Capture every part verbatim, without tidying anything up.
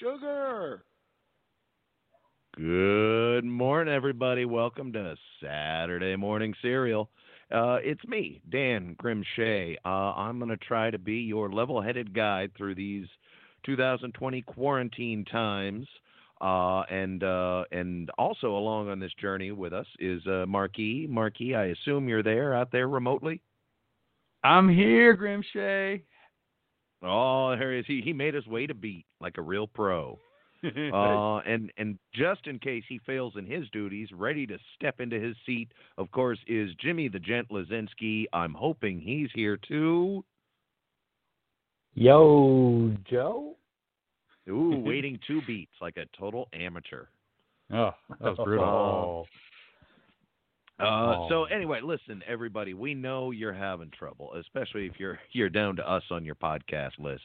Sugar. Good morning, everybody. Welcome to Saturday Morning Cereal. Uh, it's me, Dan Grimshay. Uh, I'm going to try to be your level-headed guide through these two thousand twenty quarantine times. Uh, and uh, and also along on this journey with us is uh, Markey. Markey, I assume you're there out there remotely? I'm here, Grimshay. Oh, here he is. He, he made his way to beat like a real pro. uh, and, and just in case he fails in his duties, ready to step into his seat, of course, is Jimmy the Gent Lezinski. I'm hoping he's here, too. Yo, Joe? Ooh, waiting two beats like a total amateur. Oh, that was brutal. Oh. Uh, so anyway, listen, everybody, we know you're having trouble, especially if you're, you're down to us on your podcast list.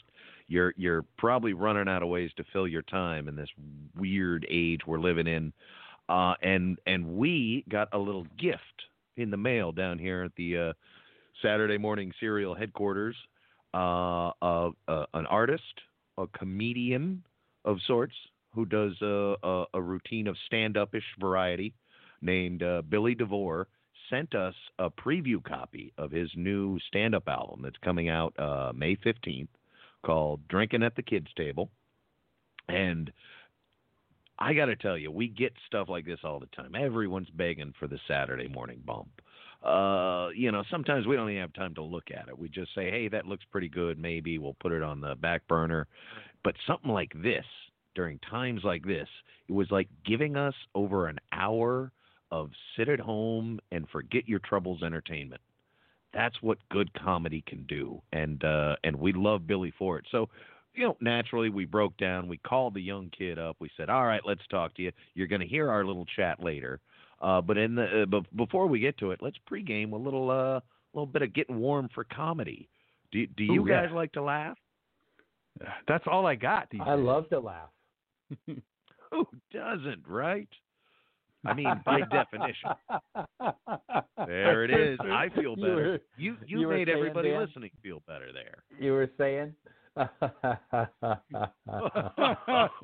You're, you're probably running out of ways to fill your time in this weird age we're living in. Uh, and, and we got a little gift in the mail down here at the, uh, Saturday Morning Cereal headquarters, uh, of, uh, an artist, a comedian of sorts who does, uh, a, a routine of stand-up-ish variety. Named uh, Billy DeVore, sent us a preview copy of his new stand-up album that's coming out uh, May fifteenth called Drinking at the Kids Table. And I got to tell you, we get stuff like this all the time. Everyone's begging for the Saturday morning bump. Uh, you know, sometimes we don't even have time to look at it. We just say, hey, that looks pretty good. Maybe we'll put it on the back burner. But something like this, during times like this, it was like giving us over an hour of sit at home and forget your troubles entertainment. That's what good comedy can do. And, uh, and we love Billy for it. So, you know, naturally we broke down, we called the young kid up. We said, all right, let's talk to you. You're going to hear our little chat later. Uh, but in the, uh, b- before we get to it, let's pregame a little, uh, little bit of getting warm for comedy. Do, do you Ooh, guys yeah. like to laugh? That's all I got. These I days. love to laugh. Who doesn't, right? I mean, by definition. There it is. I feel better. You were, you, you, you made saying, everybody Dan? listening feel better there. You were saying?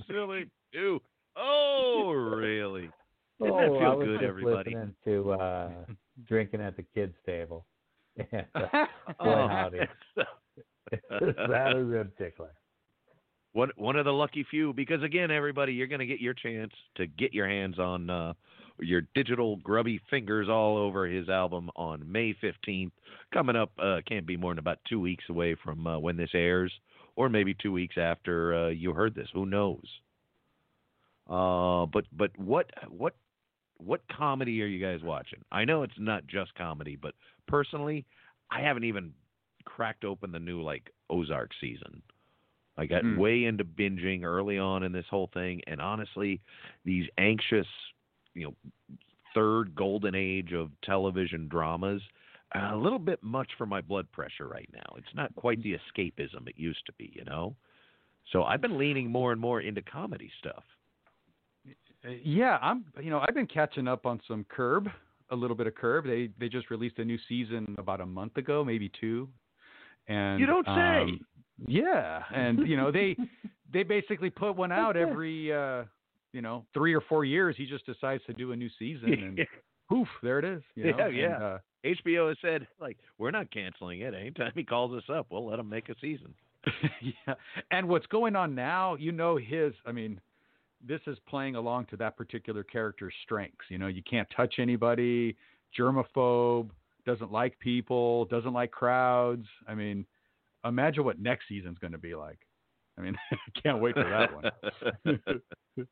Silly. Ew. Oh, really? Doesn't oh, that feel I was good, just everybody? Listening to uh, Drinking at the Kids Table. And, uh, oh, howdy. That is a tickler. One, one of the lucky few, because, again, everybody, you're going to get your chance to get your hands on uh, your digital grubby fingers all over his album on May fifteenth. Coming up, uh, can't be more than about two weeks away from uh, when this airs, or maybe two weeks after uh, you heard this. Who knows? Uh, but but what what what comedy are you guys watching? I know it's not just comedy, but personally, I haven't even cracked open the new, like, Ozark season. I got mm. way into binging early on in this whole thing, and honestly, these anxious, you know, third golden age of television dramas, a little bit much for my blood pressure right now. It's not quite the escapism it used to be, you know? So I've been leaning more and more into comedy stuff. Yeah, I'm, you know, I've been catching up on some Curb, a little bit of Curb. They they just released a new season about a month ago, maybe two. And you don't say. Um, Yeah, and you know they they basically put one out every uh, you know three or four years. He just decides to do a new season, and poof, there it is. You know? Yeah, yeah. And, uh, H B O has said, like, we're not canceling it. Anytime he calls us up, we'll let him make a season. Yeah. And what's going on now, you know, his, I mean, this is playing along to that particular character's strengths. You know, you can't touch anybody, germaphobe, doesn't like people, doesn't like crowds. I mean, imagine what next season's going to be like. I mean, I can't wait for that one.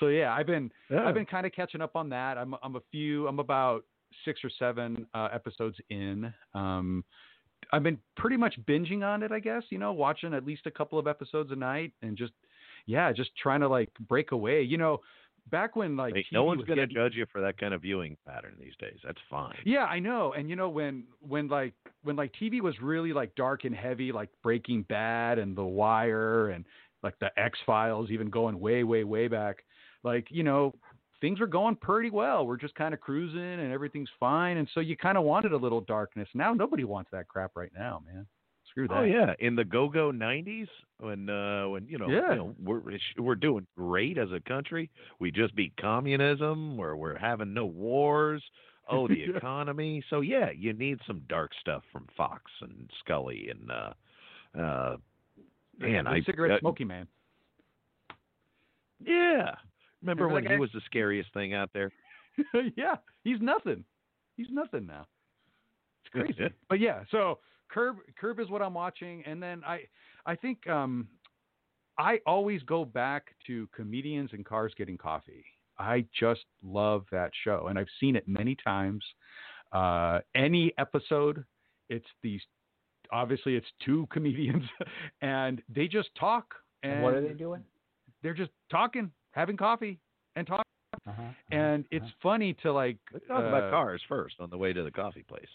So yeah, I've been, yeah. I've been kind of catching up on that. I'm, I'm a few, I'm about six or seven uh, episodes in. Um, I've been pretty much binging on it, I guess, you know, watching at least a couple of episodes a night and just, yeah, just trying to like break away, you know, back when like, hey, no one's going to judge you for that kind of viewing pattern these days. That's fine. Yeah, I know. And you know, when, when like, when like T V was really like dark and heavy, like Breaking Bad and The Wire and like the X-Files, even going way, way, way back, like, you know, things are going pretty well. We're just kind of cruising and everything's fine. And so you kind of wanted a little darkness. Now nobody wants that crap right now, man. Screw that. Oh yeah. In the go-go nineties when, uh, when, you know, yeah. you know, we're, we're doing great as a country. We just beat communism or we're having no wars. Oh, the yeah. economy. So yeah, you need some dark stuff from Fox and Scully and, uh, uh, man, I cigarette uh, smoking man. Yeah. Remember, Remember when he was the scariest thing out there? Yeah, he's nothing. He's nothing now. It's crazy. But yeah, so Curb, Curb is what I'm watching, and then I, I think um, I always go back to Comedians in Cars Getting Coffee. I just love that show, and I've seen it many times. Uh, any episode, it's these. Obviously, it's two comedians, and they just talk. And, and what are they doing? They're just talking. Having coffee and talking. Uh-huh, and uh-huh. It's funny to like talk uh, about cars first on the way to the coffee place.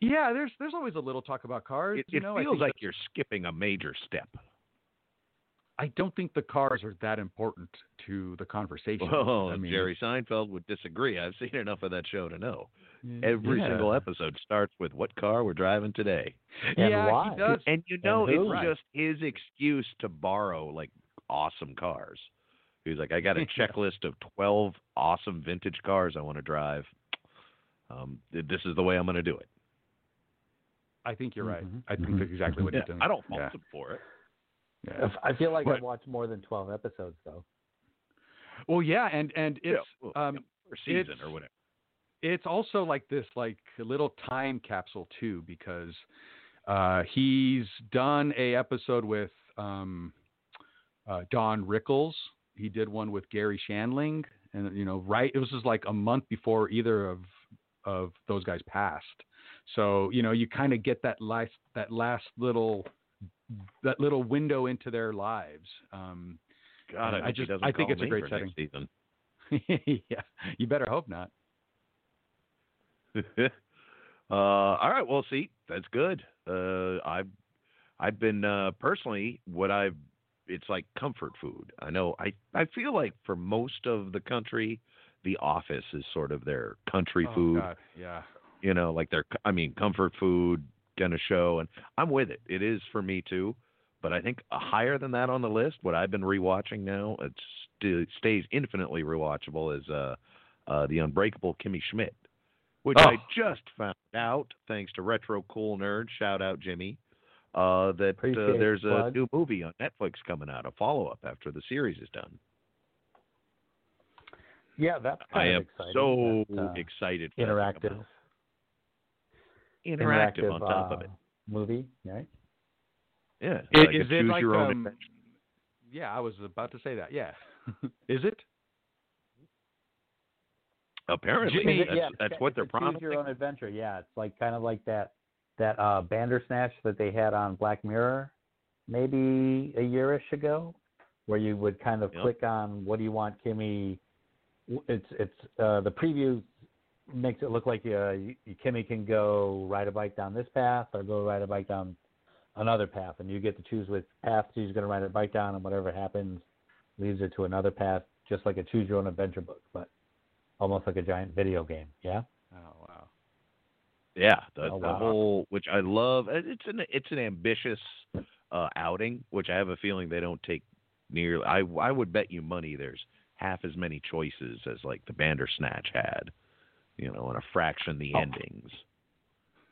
Yeah. There's, there's always a little talk about cars. It, you know, it feels I think like you're skipping a major step. I don't think the cars are that important to the conversation. Oh, I mean, Jerry Seinfeld would disagree. I've seen enough of that show to know every yeah. single episode starts with what car we're driving today. And yeah, why. He does. And you know, and it's right. just his excuse to borrow like awesome cars. He's like, I got a checklist of twelve awesome vintage cars I want to drive. Um, this is the way I'm going to do it. I think you're right. Mm-hmm. I think mm-hmm. that's exactly what yeah, you're doing. I don't fault yeah. him for it. Yeah. I feel like but, I've watched more than twelve episodes, though. Well, yeah, and, and it's... Yeah, well, um, or season it's, or whatever. It's also like this like a little time capsule, too, because uh, he's done a episode with um, uh, Don Rickles. He did one with Gary Shandling and, you know, right. It was just like a month before either of, of those guys passed. So, you know, you kind of get that last, that last little, that little window into their lives. Um, God, I, I just, I think it's a great setting. Season. Yeah. You better hope not. uh, all right. Well, see, that's good. Uh, I've, I've been, uh, personally what I've, it's like comfort food. I know. I, I feel like for most of the country, The Office is sort of their country oh, food. God. Yeah. You know, like their, I mean, comfort food kind of show. And I'm with it. It is for me too. But I think higher than that on the list, what I've been rewatching now, it st- stays infinitely rewatchable is uh, uh, The Unbreakable Kimmy Schmidt, which oh. I just found out thanks to Retro Cool Nerd. Shout out Jimmy. Uh, that uh, there's a plug. New movie on Netflix coming out, a follow-up after the series is done. Yeah, that's kind I of am exciting, so that, uh, excited. For interactive, interactive, interactive on top uh, of it. Movie, right? Yeah, it, like is it like um, yeah, I was about to say that. Yeah, is it? Apparently, Jimmy, that's, yeah, that's what they're promising. Choose your own adventure. Yeah, it's like kind of like that. That uh, Bandersnatch that they had on Black Mirror maybe a year-ish ago, where you would kind of yep. click on what do you want Kimmy. It's it's uh, the preview makes it look like uh, you, Kimmy can go ride a bike down this path or go ride a bike down another path, and you get to choose which path she's going to ride a bike down, and whatever happens leads her to another path, just like a choose-your-own-adventure book, but almost like a giant video game, yeah? Oh, wow. Yeah, the, oh, wow. the whole, which I love. It's an it's an ambitious uh, outing, which I have a feeling they don't take nearly. I I would bet you money there's half as many choices as like the Bandersnatch had, you know, and a fraction the oh. endings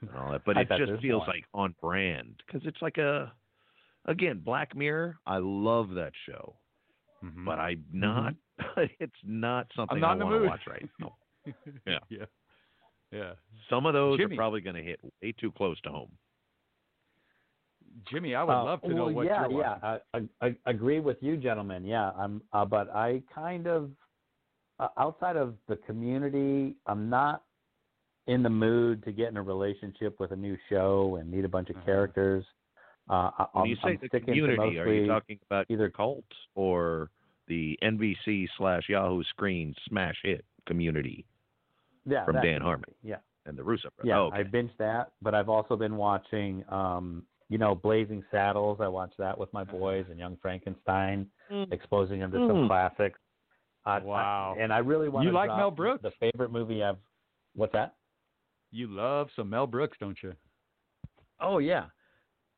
and all that. But it just feels one. like on brand because it's like a, again, Black Mirror. I love that show, mm-hmm. but I'm not. Mm-hmm. It's not something not I want to watch right now. Yeah, yeah, yeah. Some of those Jimmy. are probably going to hit way too close to home. Jimmy, I would uh, love to well, know what yeah, you're watching. Yeah, I, I, I agree with you, gentlemen. Yeah, I'm. Uh, but I kind of, uh, outside of the Community, I'm not in the mood to get in a relationship with a new show and meet a bunch of characters. Uh, when I'm, you say I'm the Community, are you talking about either Cult or the N B C slash Yahoo Screen smash hit Community? Yeah, from Dan Harmon. Yeah, and the Russo brothers. Yeah, oh, okay. I binged that, but I've also been watching. Um, You know, Blazing Saddles, I watched that with my boys, and Young Frankenstein, mm. exposing them to mm. some classics. Uh, wow. I, and I really want to You like Mel Brooks? The favorite movie I've... What's that? You love some Mel Brooks, don't you? Oh, yeah.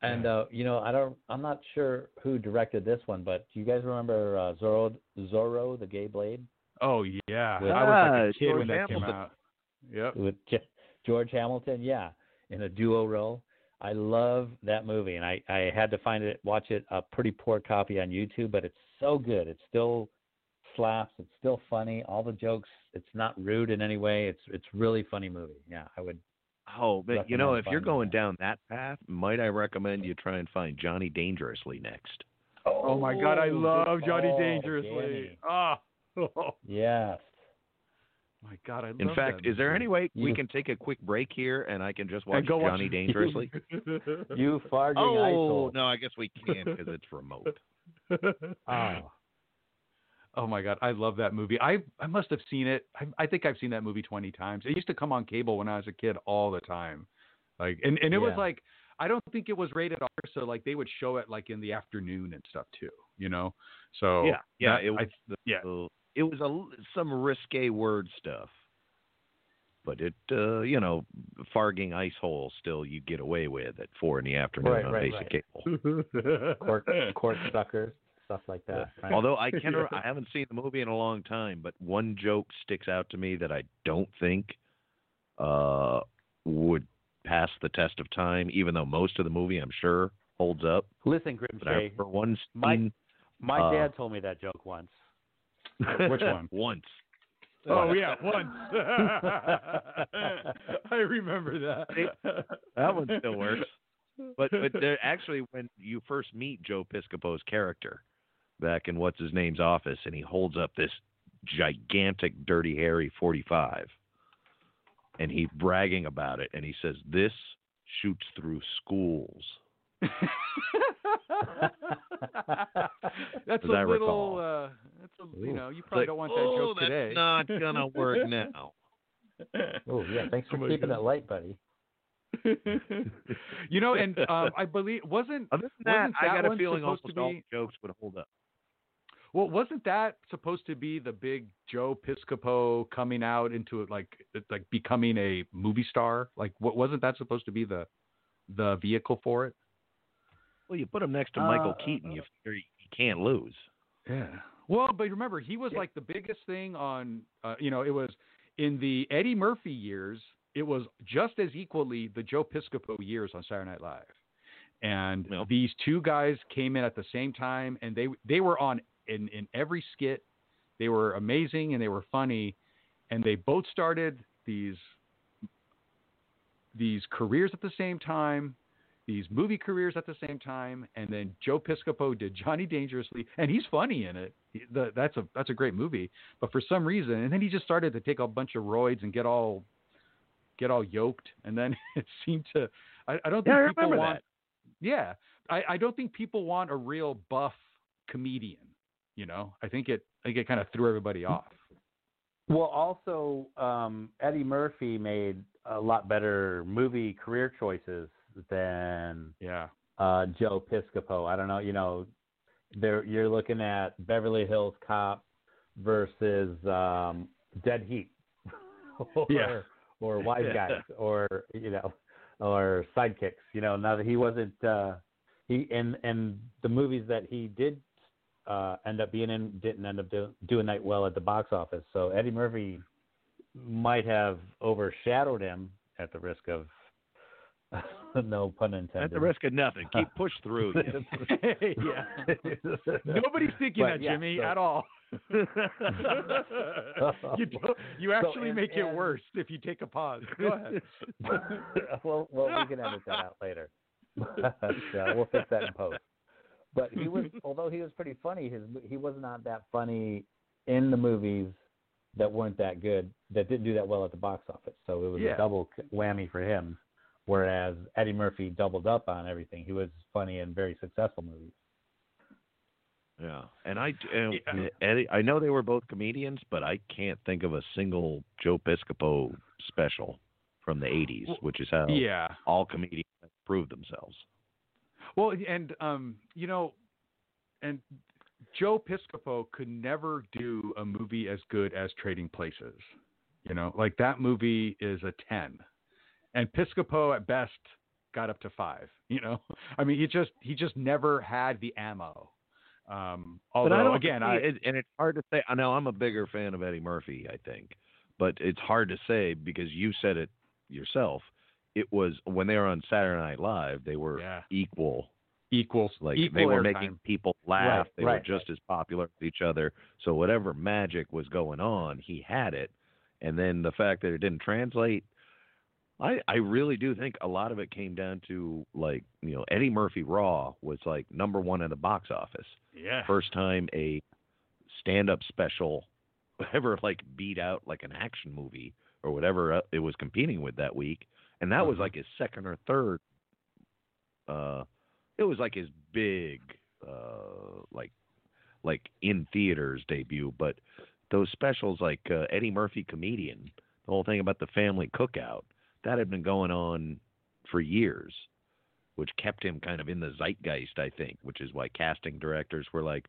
And, yeah. Uh, you know, I don't, I'm not sure who directed this one, but do you guys remember uh, Zorro, Zorro, the Gay Blade? Oh, yeah. With, ah, I was like a kid George when that Hamilton. came out. Yep. With George Hamilton, yeah, in a duo role. I love that movie, and I, I had to find it, watch it, a pretty poor copy on YouTube, but it's so good. It still slaps. It's still funny. All the jokes. It's not rude in any way. It's it's really funny movie. Yeah, I would. Oh, but you know, if you're going down that path, might I recommend you try and find Johnny Dangerously next? Oh, oh my God, I love Johnny oh, Dangerously. Ah, oh. Yes. My God, I love In fact, that. is there any way we can take a quick break here and I can just watch Johnny watch Dangerously? You farting Oh, asshole. No, I guess we can't because it's remote. Oh. Oh, my God. I love that movie. I, I must have seen it. I, I think I've seen that movie twenty times. It used to come on cable when I was a kid all the time. Like, And, and it yeah. was like, I don't think it was rated R, so like they would show it like in the afternoon and stuff too, you know? So Yeah, yeah, that, it was I, the, yeah. The, It was a, some risque word stuff, but it, uh, you know, farting ice hole still you get away with at four in the afternoon right, on right, basic right. cable. Cork, cork suckers, stuff like that. Yeah. Right? Although I can, I haven't seen the movie in a long time, but one joke sticks out to me that I don't think uh, would pass the test of time, even though most of the movie, I'm sure, holds up. Listen, Grimshay, for one scene, my, my uh, dad told me that joke once. Which one? Once. Oh, yeah, once. I remember that. That one still works. But but there, actually, when you first meet Joe Piscopo's character back in What's-His-Name's office, and he holds up this gigantic Dirty Harry forty-five, and he's bragging about it, and he says, "This shoots through schools." That's a I little uh, that's a, you know, you probably like, don't want that oh, joke that's today. Not gonna work now. Oh yeah, thanks for oh keeping God. It light, buddy. You know, and um, I believe wasn't, Other than wasn't that, that I got a feeling almost be, all jokes would hold up. Well, wasn't that supposed to be the big Joe Piscopo coming out into it, like like becoming a movie star? Like, what wasn't that supposed to be the the vehicle for it? Well, you put him next to Michael uh, Keaton, you figure he can't lose. Yeah. Well, but remember, he was yeah. like the biggest thing on, uh, you know, it was in the Eddie Murphy years, it was just as equally the Joe Piscopo years on Saturday Night Live. And no. these two guys came in at the same time, and they they were on in, in every skit. They were amazing, and they were funny, and they both started these these careers at the same time. These movie careers at the same time, and then Joe Piscopo did Johnny Dangerously, and he's funny in it. He, the, that's a that's a great movie, but for some reason, and then he just started to take a bunch of roids and get all get all yoked, and then it seemed to. I, I don't think yeah, people I want. That. Yeah, I, I don't think people want a real buff comedian. You know, I think it I think it kind of threw everybody off. Well, also um, Eddie Murphy made a lot better movie career choices than yeah. uh, Joe Piscopo. I don't know, you know, there you're looking at Beverly Hills Cop versus um, Dead Heat, or, yeah. or Wise Guys, yeah. or you know, or Sidekicks. You know, now that he wasn't uh, he and and the movies that he did uh, end up being in didn't end up do, doing that well at the box office. So Eddie Murphy might have overshadowed him at the risk of, no pun intended. At the risk of nothing. Keep push through. Yeah. Nobody's thinking but, that, yeah, Jimmy, so. At all. you, you actually so, and, make and, it worse if you take a pause. Go ahead. well, well, we can edit that out later. But, uh, we'll fix that in post. But he was, although he was pretty funny, his he was not that funny in the movies that weren't that good, that didn't do that well at the box office. So it was yeah. a double whammy for him. Whereas Eddie Murphy doubled up on everything. He was funny in very successful movies. Yeah, and I and yeah. Eddie, I know they were both comedians, but I can't think of a single Joe Piscopo special from the eighties, well, which is how yeah. all comedians prove themselves. Well, and um, you know, and Joe Piscopo could never do a movie as good as Trading Places. You know, like that movie is a ten. And Piscopo at best got up to five, you know, I mean, he just, he just never had the ammo. Um, although I again, I, it, and it's hard to say, I know I'm a bigger fan of Eddie Murphy, I think, but it's hard to say because you said it yourself. It was when they were on Saturday Night Live, they were yeah. equal, equals, like equal they were making time. people laugh. Right, they right, were just right. as popular with each other. So whatever magic was going on, he had it. And then the fact that it didn't translate, I, I really do think a lot of it came down to, like, you know, Eddie Murphy Raw was, like, number one in the box office. Yeah. First time a stand-up special ever, like, beat out, like, an action movie or whatever it was competing with that week. And that was, like, his second or third. Uh, it was, like, his big, uh, like, like, in theaters debut. But those specials, like uh, Eddie Murphy Comedian, the whole thing about the family cookout, that had been going on for years, which kept him kind of in the zeitgeist, I think, which is why casting directors were like,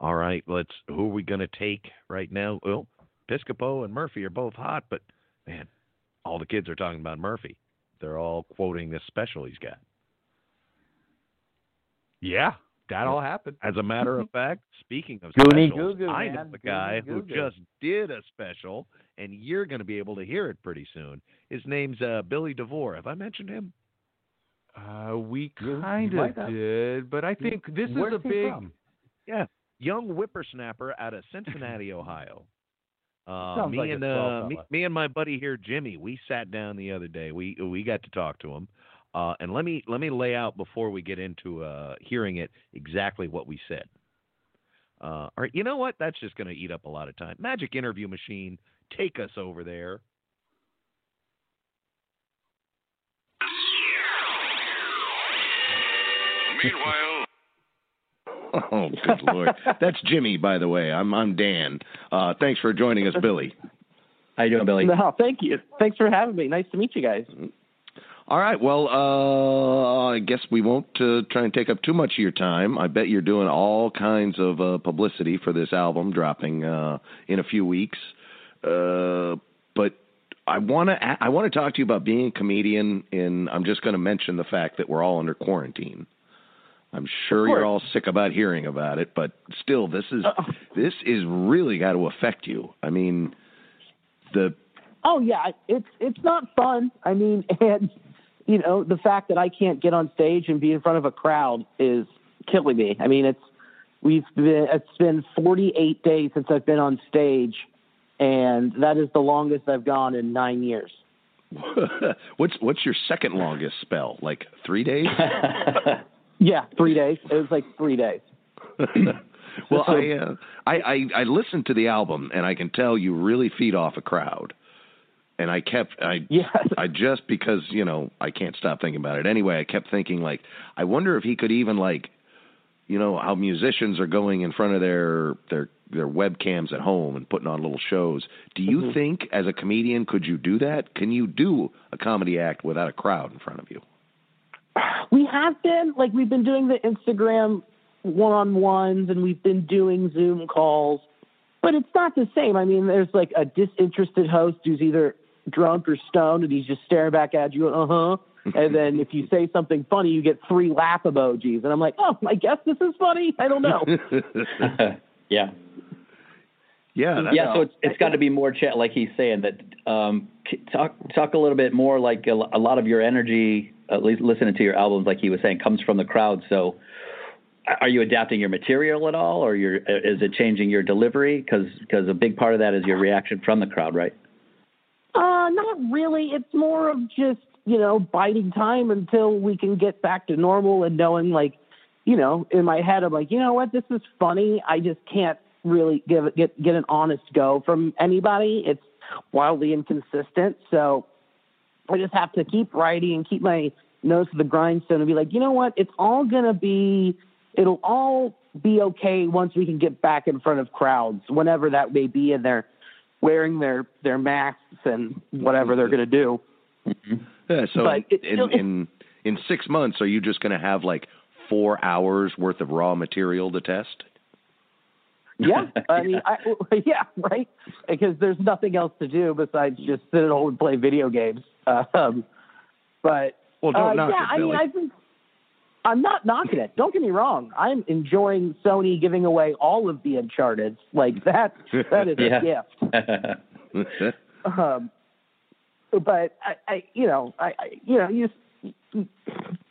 all right, let's, who are we going to take right now? Well, Piscopo and Murphy are both hot, but man, all the kids are talking about Murphy. They're all quoting this special he's got. Yeah, that all happened. As a matter of fact, speaking of Goody specials, Goo-goo, I know man. a guy Goody who Goo-goo. just did a special, and you're going to be able to hear it pretty soon. His name's uh, Billy DeVore. Have I mentioned him? Uh, we kind of did, but I think this Where's is a big... From? Yeah, young whippersnapper out of Cincinnati, Ohio. Uh, me, like and, uh, me, me and my buddy here, Jimmy, we sat down the other day. We we got to talk to him. Uh, and let me let me lay out before we get into uh, hearing it exactly what we said. Uh, all right, you know what? That's just going to eat up a lot of time. Magic interview machine, take us over there. Meanwhile, oh good lord, that's Jimmy. By the way, I'm I'm Dan. Uh, thanks for joining us, Billy. How you doing, Billy? No, thank you. Thanks for having me. Nice to meet you guys. Mm-hmm. All right, well, uh, I guess we won't uh, try and take up too much of your time. I bet you're doing all kinds of uh, publicity for this album dropping uh, in a few weeks. Uh, but I want to I want to talk to you about being a comedian, and I'm just going to mention the fact that we're all under quarantine. I'm sure you're all sick about hearing about it, but still, this is Uh-oh. this is really got to affect you. I mean, the oh yeah, it's it's not fun. I mean, and you know, the fact that I can't get on stage and be in front of a crowd is killing me. I mean, it's we've been, it's been forty-eight days since I've been on stage, and that is the longest I've gone in nine years. what's what's your second longest spell? Like three days? yeah, three days. It was like three days. well, so, I, uh, I I I listened to the album, and I can tell you really feed off a crowd. And I kept, I, yes. I just because, you know, I can't stop thinking about it. Anyway, I kept thinking, like, I wonder if he could even, like, you know, how musicians are going in front of their their, their webcams at home and putting on little shows. Do you mm-hmm. think, as a comedian, could you do that? Can you do a comedy act without a crowd in front of you? We have been, like, we've been doing the Instagram one-on-ones and we've been doing Zoom calls. But it's not the same. I mean, there's, like, a disinterested host who's either drunk or stoned, and he's just staring back at you, uh-huh. And then if you say something funny, you get three laugh emojis. And I'm like, oh, I guess this is funny. I don't know. yeah. Yeah. That, yeah. So it's it's got to be more chat, like he's saying that. Um, talk talk a little bit more. Like a, a lot of your energy, at least listening to your albums, like he was saying, comes from the crowd. So, are you adapting your material at all, or your is it changing your delivery? Because because a big part of that is your reaction from the crowd, right? Uh, not really. It's more of just, you know, biding time until we can get back to normal and knowing, like, you know, in my head, I'm like, you know what, this is funny. I just can't really give it, get, get an honest go from anybody. It's wildly inconsistent. So I just have to keep writing and keep my nose to the grindstone and be like, you know what, it's all going to be, it'll all be okay once we can get back in front of crowds, whenever that may be, and they're wearing their, their masks and whatever they're going to do. Mm-hmm. Yeah, so but it, in, in in six months, are you just going to have like four hours worth of raw material to test? Yeah, I mean, I, yeah, right. Because there's nothing else to do besides just sit at home and play video games. Um, but well, don't uh, knock yeah, it, I Billy. mean, I think I'm not knocking it. Don't get me wrong. I'm enjoying Sony giving away all of the Uncharted's. Like that. That is yeah. a gift. um, but I, I, you know, I, I you know, you just, you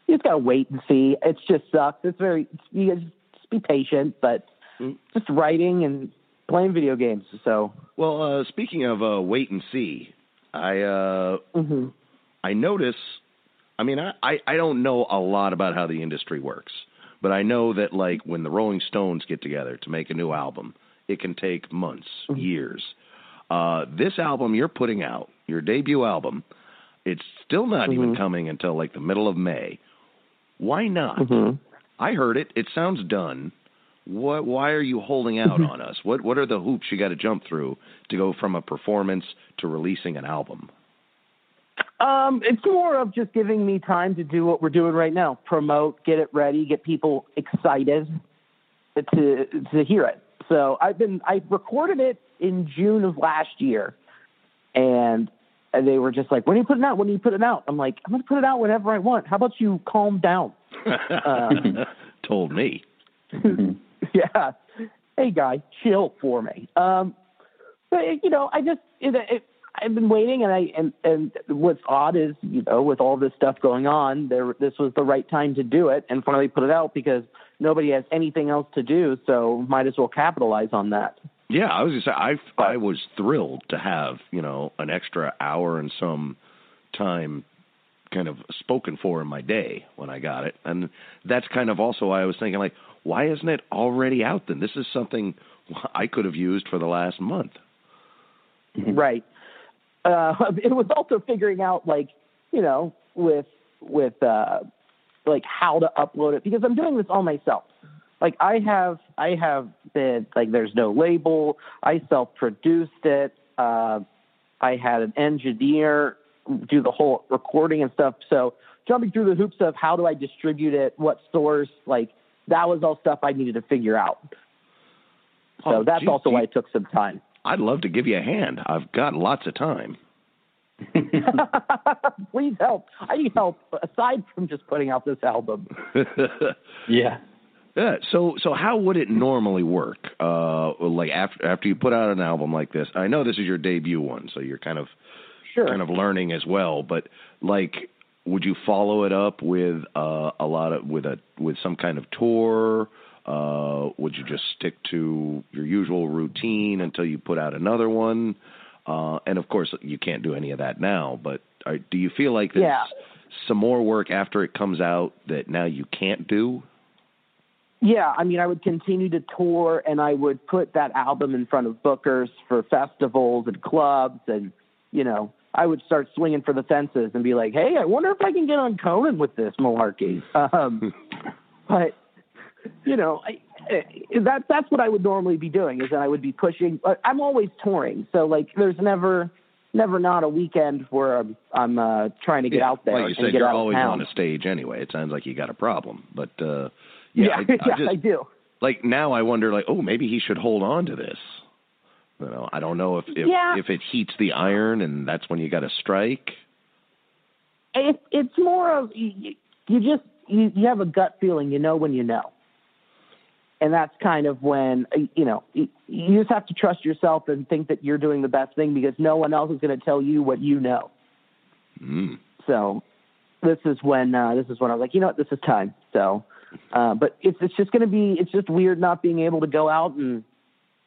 just gotta wait and see. It just sucks. It's very, you gotta just be patient, but just writing and playing video games. So, well, uh, speaking of uh, wait and see, I, uh, mm-hmm. I notice. I mean, I, I, I don't know a lot about how the industry works, but I know that like when the Rolling Stones get together to make a new album, it can take months, mm-hmm. years. Uh, this album you're putting out, your debut album, it's still not mm-hmm. even coming until like the middle of May. Why not? Mm-hmm. I heard it. It sounds done. What? Why are you holding out on us? What What are the hoops you got to jump through to go from a performance to releasing an album? Um, it's more of just giving me time to do what we're doing right now: promote, get it ready, get people excited to to hear it. So I've been I recorded it in June of last year, and they were just like, "When are you putting it out? When are you putting it out?" I'm like, "I'm going to put it out whenever I want. How about you calm down?" Uh, Told me. Yeah. Hey, guy, chill for me. Um, but, you know, I just, it, it, I've been waiting, and I, and, and what's odd is, you know, with all this stuff going on, there, this was the right time to do it and finally put it out because nobody has anything else to do. So might as well capitalize on that. Yeah. I was going to say, I, but, I was thrilled to have, you know, an extra hour and some time kind of spoken for in my day when I got it. And that's kind of also why I was thinking, like, why isn't it already out then? This is something I could have used for the last month. Right. Uh, it was also figuring out, like, you know, with, with uh, like, how to upload it. Because I'm doing this all myself. Like, I have, I have been, like, there's no label. I self-produced it. Uh, I had an engineer do the whole recording and stuff. So jumping through the hoops of how do I distribute it, what stores, like, that was all stuff I needed to figure out. So oh, that's geez, also why it took some time. I'd love to give you a hand. I've got lots of time. Please help. I need help aside from just putting out this album. Yeah. Yeah. So, so how would it normally work? Uh, like after, after you put out an album like this, I know this is your debut one, so you're kind of, sure. kind of learning as well, but like, would you follow it up with uh, a lot of with a with some kind of tour? Uh, would you just stick to your usual routine until you put out another one? Uh, and of course, you can't do any of that now. But are, do you feel like there's yeah. some more work after it comes out that now you can't do? Yeah, I mean, I would continue to tour, and I would put that album in front of bookers for festivals and clubs, and you know. I would start swinging for the fences and be like, hey, I wonder if I can get on Conan with this malarkey. Um, but, you know, I, I, that, that's what I would normally be doing is that I would be pushing. I'm always touring. So, like, there's never never not a weekend where I'm, I'm uh, trying to get yeah, out there. Like you said, and get you're out always on a stage anyway. It sounds like you got a problem. But, uh, yeah, yeah, I, I, yeah just, I do. Like, now I wonder, like, oh, maybe he should hold on to this. You know, I don't know if if, yeah. if it heats the iron and that's when you got to strike. It, it's more of you, you just you, you have a gut feeling, you know, when you know. And that's kind of when, you know, you just have to trust yourself and think that you're doing the best thing, because no one else is going to tell you what you know. Mm. So this is when, uh, this is when I was like, you know what, this is time. So, uh, but it's, it's just going to be, it's just weird not being able to go out and,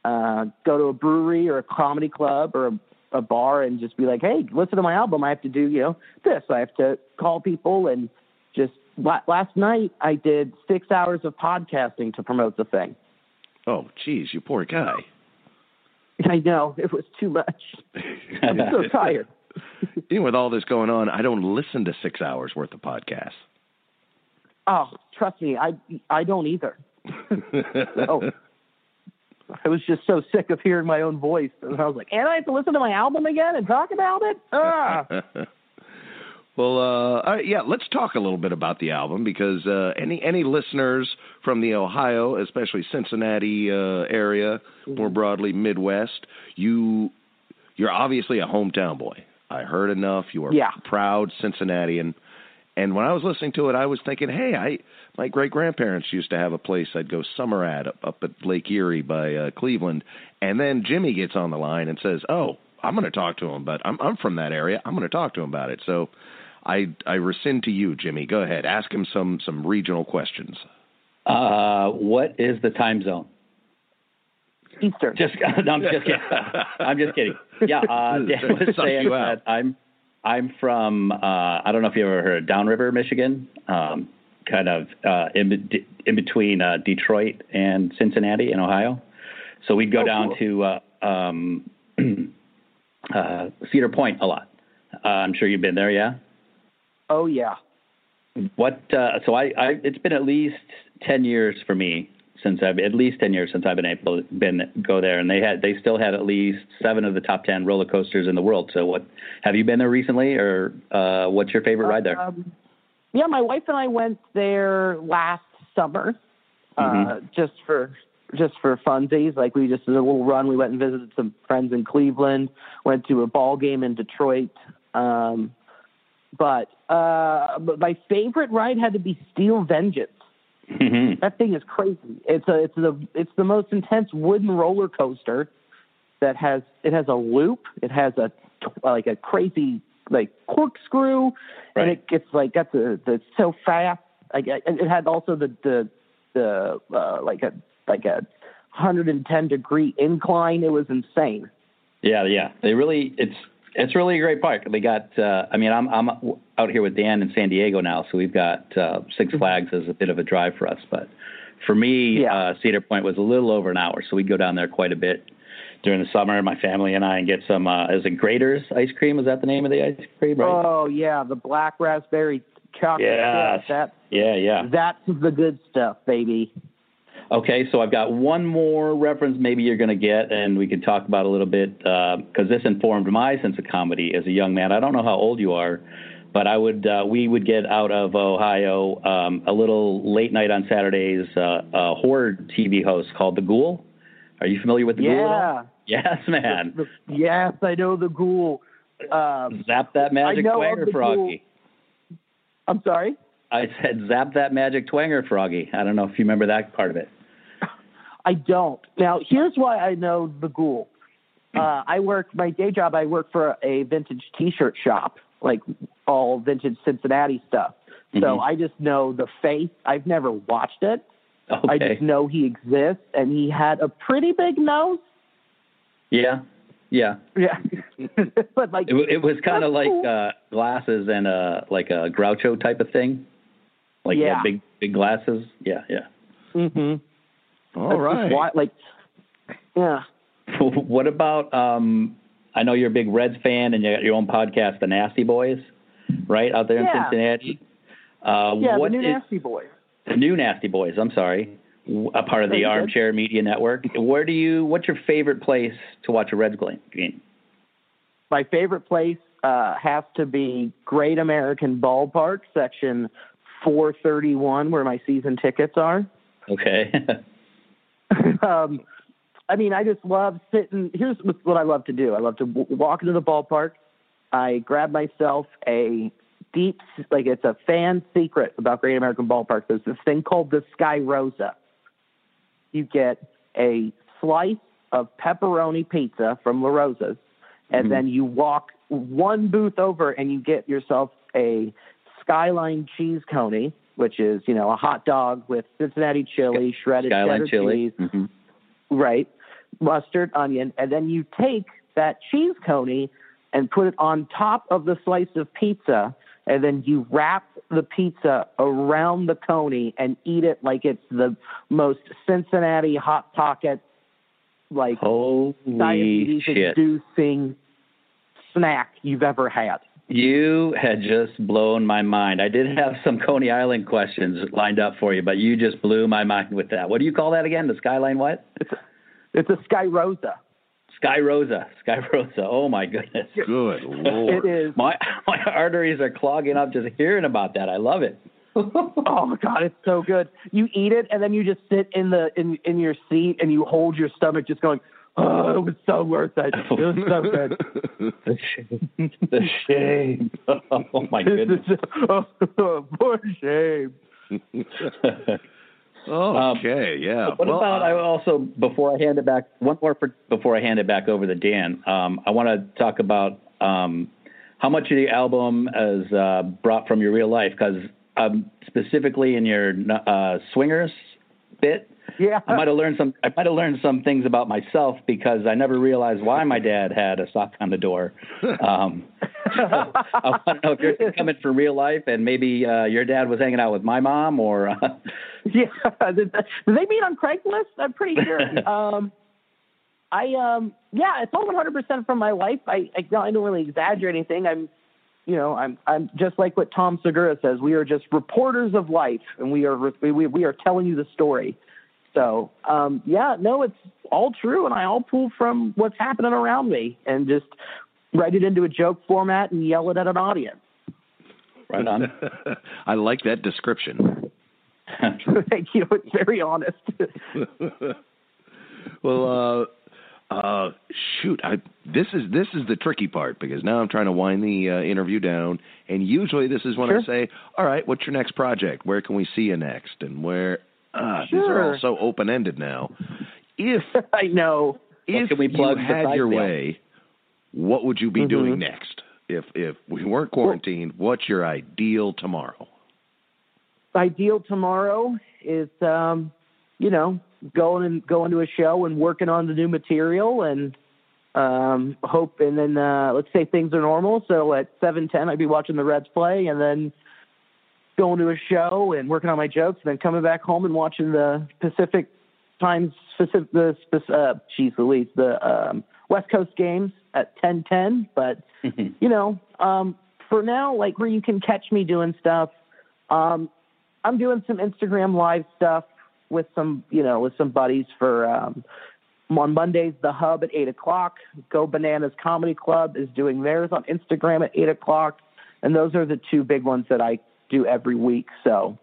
uh, go to a brewery or a comedy club or a, a bar and just be like, hey, listen to my album. I have to do, you know, this, I have to call people and just, last night, I did six hours of podcasting to promote the thing. Oh, geez, you poor guy. I know. It was too much. I'm so tired. Even with all this going on, I don't listen to six hours worth of podcasts. Oh, trust me. I, I don't either. So, I was just so sick of hearing my own voice. And I was like, and I have to listen to my album again and talk about it? Ah. Well, uh, uh, yeah, let's talk a little bit about the album, because uh, any any listeners from the Ohio, especially Cincinnati uh, area, mm-hmm. more broadly Midwest, you you're obviously a hometown boy. I heard enough. You are yeah. proud Cincinnatian. And when I was listening to it, I was thinking, hey, I my great grandparents used to have a place I'd go summer at up, up at Lake Erie by uh, Cleveland. And then Jimmy gets on the line and says, "Oh, I'm going to talk to him, but I'm I'm from that area. I'm going to talk to him about it." So. I, I rescind to you, Jimmy. Go ahead. Ask him some, some regional questions. Uh, what is the time zone? Eastern. Just, no, I'm just kidding. I'm just kidding. Yeah, uh, Dan was saying that I'm, I'm from, uh, I don't know if you ever heard of Downriver, Michigan, um, kind of uh, in, in between uh, Detroit and Cincinnati in Ohio. So we'd go oh, down cool. to uh, um, uh, Cedar Point a lot. Uh, I'm sure you've been there, yeah? Oh yeah. What? Uh, so I, I, it's been at least ten years for me since I've at least ten years since I've been able been go there, and they had they still had at least seven of the top ten roller coasters in the world. So what? Have you been there recently, or uh, what's your favorite uh, ride there? Um, yeah, my wife and I went there last summer, uh, mm-hmm. just for just for funsies. Like we just did a little run. We went and visited some friends in Cleveland. Went to a ball game in Detroit. Um, But, uh, but my favorite ride had to be Steel Vengeance. Mm-hmm. That thing is crazy. It's a, it's the, it's the most intense wooden roller coaster that has, it has a loop. It has a, like a crazy, like corkscrew. Right. And it gets like, that's a, that's so fast. Like it had also the, the, the, uh, like a, like a one hundred ten degree incline. It was insane. Yeah. Yeah. They really, it's, It's really a great park. They got, uh, I mean, I'm I'm out here with Dan in San Diego now, so we've got uh, Six Flags as a bit of a drive for us. But for me, yeah. uh, Cedar Point was a little over an hour, so we'd go down there quite a bit during the summer, my family and I, and get some, uh, is it Grater's ice cream? Is that the name of the ice cream? Right? Oh, yeah, the black raspberry chocolate. Yeah, that, yeah, yeah. That's the good stuff, baby. Okay, so I've got one more reference maybe you're going to get, and we can talk about a little bit, because uh, this informed my sense of comedy as a young man. I don't know how old you are, but I would uh, we would get out of Ohio um, a little late night on Saturdays, uh, a horror T V host called The Ghoul. Are you familiar with The yeah. Ghoul at all? Yes, man. The, the, yes, I know The Ghoul. Um, Zap that magic twanger, Froggy. Ghoul. I'm sorry? I said zap that magic twanger, Froggy. I don't know if you remember that part of it. I don't. Now, here's why I know The Ghoul. Uh, I work, my day job, I work for a vintage t-shirt shop, like all vintage Cincinnati stuff. So mm-hmm. I just know the face. I've never watched it. Okay. I just know he exists, and he had a pretty big nose. Yeah. Yeah. Yeah. But like, it, it was kind of like cool. uh, glasses and a, like a Groucho type of thing. Like yeah. big, big glasses. Yeah. Yeah. Mm-hmm. All That's right. Why, like, yeah. What about, um, I know you're a big Reds fan and you got your own podcast, The Nasty Boys, right? Out there yeah. in Cincinnati. Uh, yeah, what the new is, Nasty Boys. The new Nasty Boys, I'm sorry. A part of the Armchair Media Network. Where do you, what's your favorite place to watch a Reds game? My favorite place uh, has to be Great American Ballpark, section four thirty-one, where my season tickets are. Okay. Um, I mean, I just love sitting. Here's what I love to do. I love to w- walk into the ballpark. I grab myself a deep, like it's a fan secret about Great American Ballpark. There's this thing called the Sky Rosa. you get a slice of pepperoni pizza from La Rosa's, and mm-hmm. then you walk one booth over and you get yourself a Skyline cheese coney, which is, you know, a hot dog with Cincinnati chili, shredded Skyline cheddar chili. cheese, mm-hmm. right, mustard, onion, and then you take that cheese coney and put it on top of the slice of pizza, and then you wrap the pizza around the coney and eat it like it's the most Cincinnati Hot Pocket, like, diabetes-inducing snack you've ever had. You had just blown my mind. I did have some Coney Island questions lined up for you, but you just blew my mind with that. What do you call that again? The Skyline what? It's a, it's a Sky Rosa. Sky Rosa. Sky Rosa. Oh, my goodness. Good Lord. It is. My, my arteries are clogging up just hearing about that. I love it. Oh, my God. It's so good. You eat it, and then you just sit in the in, in your seat, and you hold your stomach just going, oh, it was so worth it. It was so good. The shame. The shame. Oh, my goodness. Oh, poor shame. Okay, um, yeah. What well, about, uh, I also, before I hand it back, one more for, before I hand it back over to Dan, um, I want to talk about um, how much of the album is uh, brought from your real life, because um, specifically in your uh, swingers bit, yeah. I might have learned some. I might have learned some things about myself because I never realized why my dad had a sock on the door. Um, so I want to know if you're coming for real life, and maybe uh, your dad was hanging out with my mom, or uh... yeah. Did they meet on Craigslist? I'm pretty sure. um, I um, yeah, it's all one hundred percent from my life. I, I I don't really exaggerate anything. I'm, you know, I'm I'm just like what Tom Segura says. We are just reporters of life, and we are we we are telling you the story. So, um, yeah, no, it's all true, and I all pull from what's happening around me and just write it into a joke format and yell it at an audience. Right on. I like that description. Thank you. It's very honest. Well, uh, uh, shoot, I, this is this is the tricky part because now I'm trying to wind the uh, interview down, and usually this is when sure. I say, all right, what's your next project? Where can we see you next? And where... Ah, sure. These are all so open-ended now. If I know, if we you had your way, what would you be mm-hmm. doing next? If if we weren't quarantined, well, what's your ideal tomorrow? Ideal tomorrow is, um, you know, going and going to a show and working on the new material and um, hope. And then uh, let's say things are normal. So at seven ten, I'd be watching the Reds play, and then going to a show and working on my jokes, and then coming back home and watching the Pacific Times, specific, the uh, geez, Louise, the um, West Coast games at ten ten. But you know, um, for now, like where you can catch me doing stuff, um, I'm doing some Instagram live stuff with some, you know, with some buddies for um, on Mondays. The Hub at eight o'clock. Go Bananas Comedy Club is doing theirs on Instagram at eight o'clock, and those are the two big ones that I do every week. So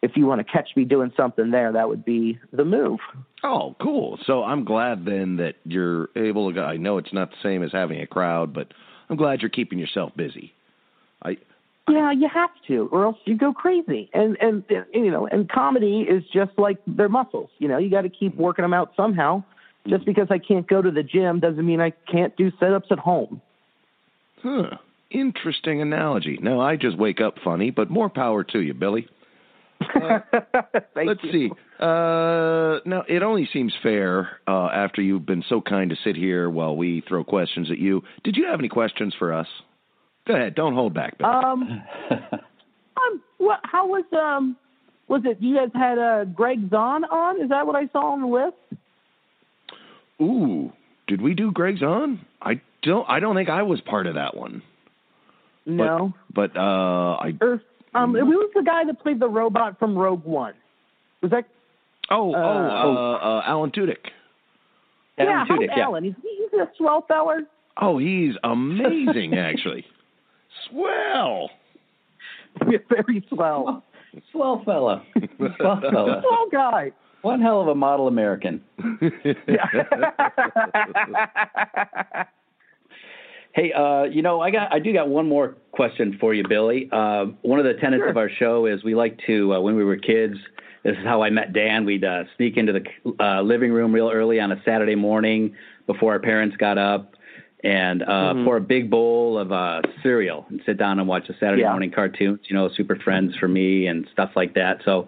if you want to catch me doing something there, that would be the move. Oh, cool. So I'm glad then that you're able to go. I know it's not the same as having a crowd, but I'm glad you're keeping yourself busy. I Yeah, you have to, or else you go crazy. And, and, and you know, and comedy is just like their muscles. You know, you got to keep working them out somehow. Just because I can't go to the gym doesn't mean I can't do setups at home. Huh. Interesting analogy. No, I just wake up funny, but more power to you, Billy. Uh, let's you. see. Uh, no, it only seems fair uh, after you've been so kind to sit here while we throw questions at you. Did you have any questions for us? Go ahead. Don't hold back, Billy. Um, um, what? How was um? Was it you guys had uh, Greg Zahn on? Is that what I saw on the list? Ooh, did we do Greg Zahn? I don't. I don't think I was part of that one. No, but, but uh, I. Or, um, it was the guy that played the robot from Rogue One. Was that? Oh, uh, oh, uh, uh, Alan Tudyk. Yeah, Alan Tudyk, yeah. Alan? He's, he's a swell feller. Oh, he's amazing, actually. Swell. Very swell. Swell fella. Swell fella. Swell guy. One hell of a model American. Hey, uh, you know, I got I do got one more question for you, Billy. Uh, one of the tenets sure. of our show is we like to, uh, when we were kids, This is how I met Dan. We'd uh, sneak into the uh, living room real early on a Saturday morning before our parents got up and uh, mm-hmm. pour a big bowl of uh, cereal and sit down and watch the Saturday yeah. morning cartoons, you know, Super Friends for me and stuff like that. So,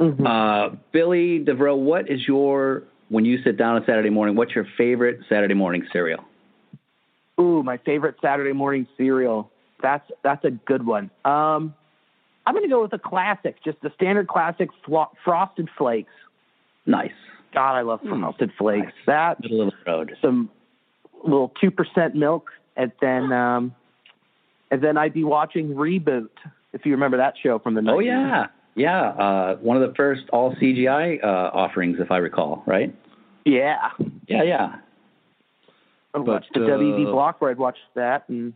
mm-hmm. uh, Billy DeVore, what is your, when you sit down on Saturday morning, what's your favorite Saturday morning cereal? Ooh, my favorite Saturday morning cereal. That's, that's a good one. Um, I'm going to go with a classic, just the standard classic, flo- Frosted Flakes. Nice. God, I love Frosted mm, Flakes. Nice. That, middle of the road. Some little two percent milk, and then um, and then I'd be watching Reboot, if you remember that show from the nineties. Oh, yeah. Yeah, uh, one of the first all-C G I uh, offerings, if I recall, right? Yeah. Yeah, yeah. I watched but, the uh, W B Block where I'd watch that, and...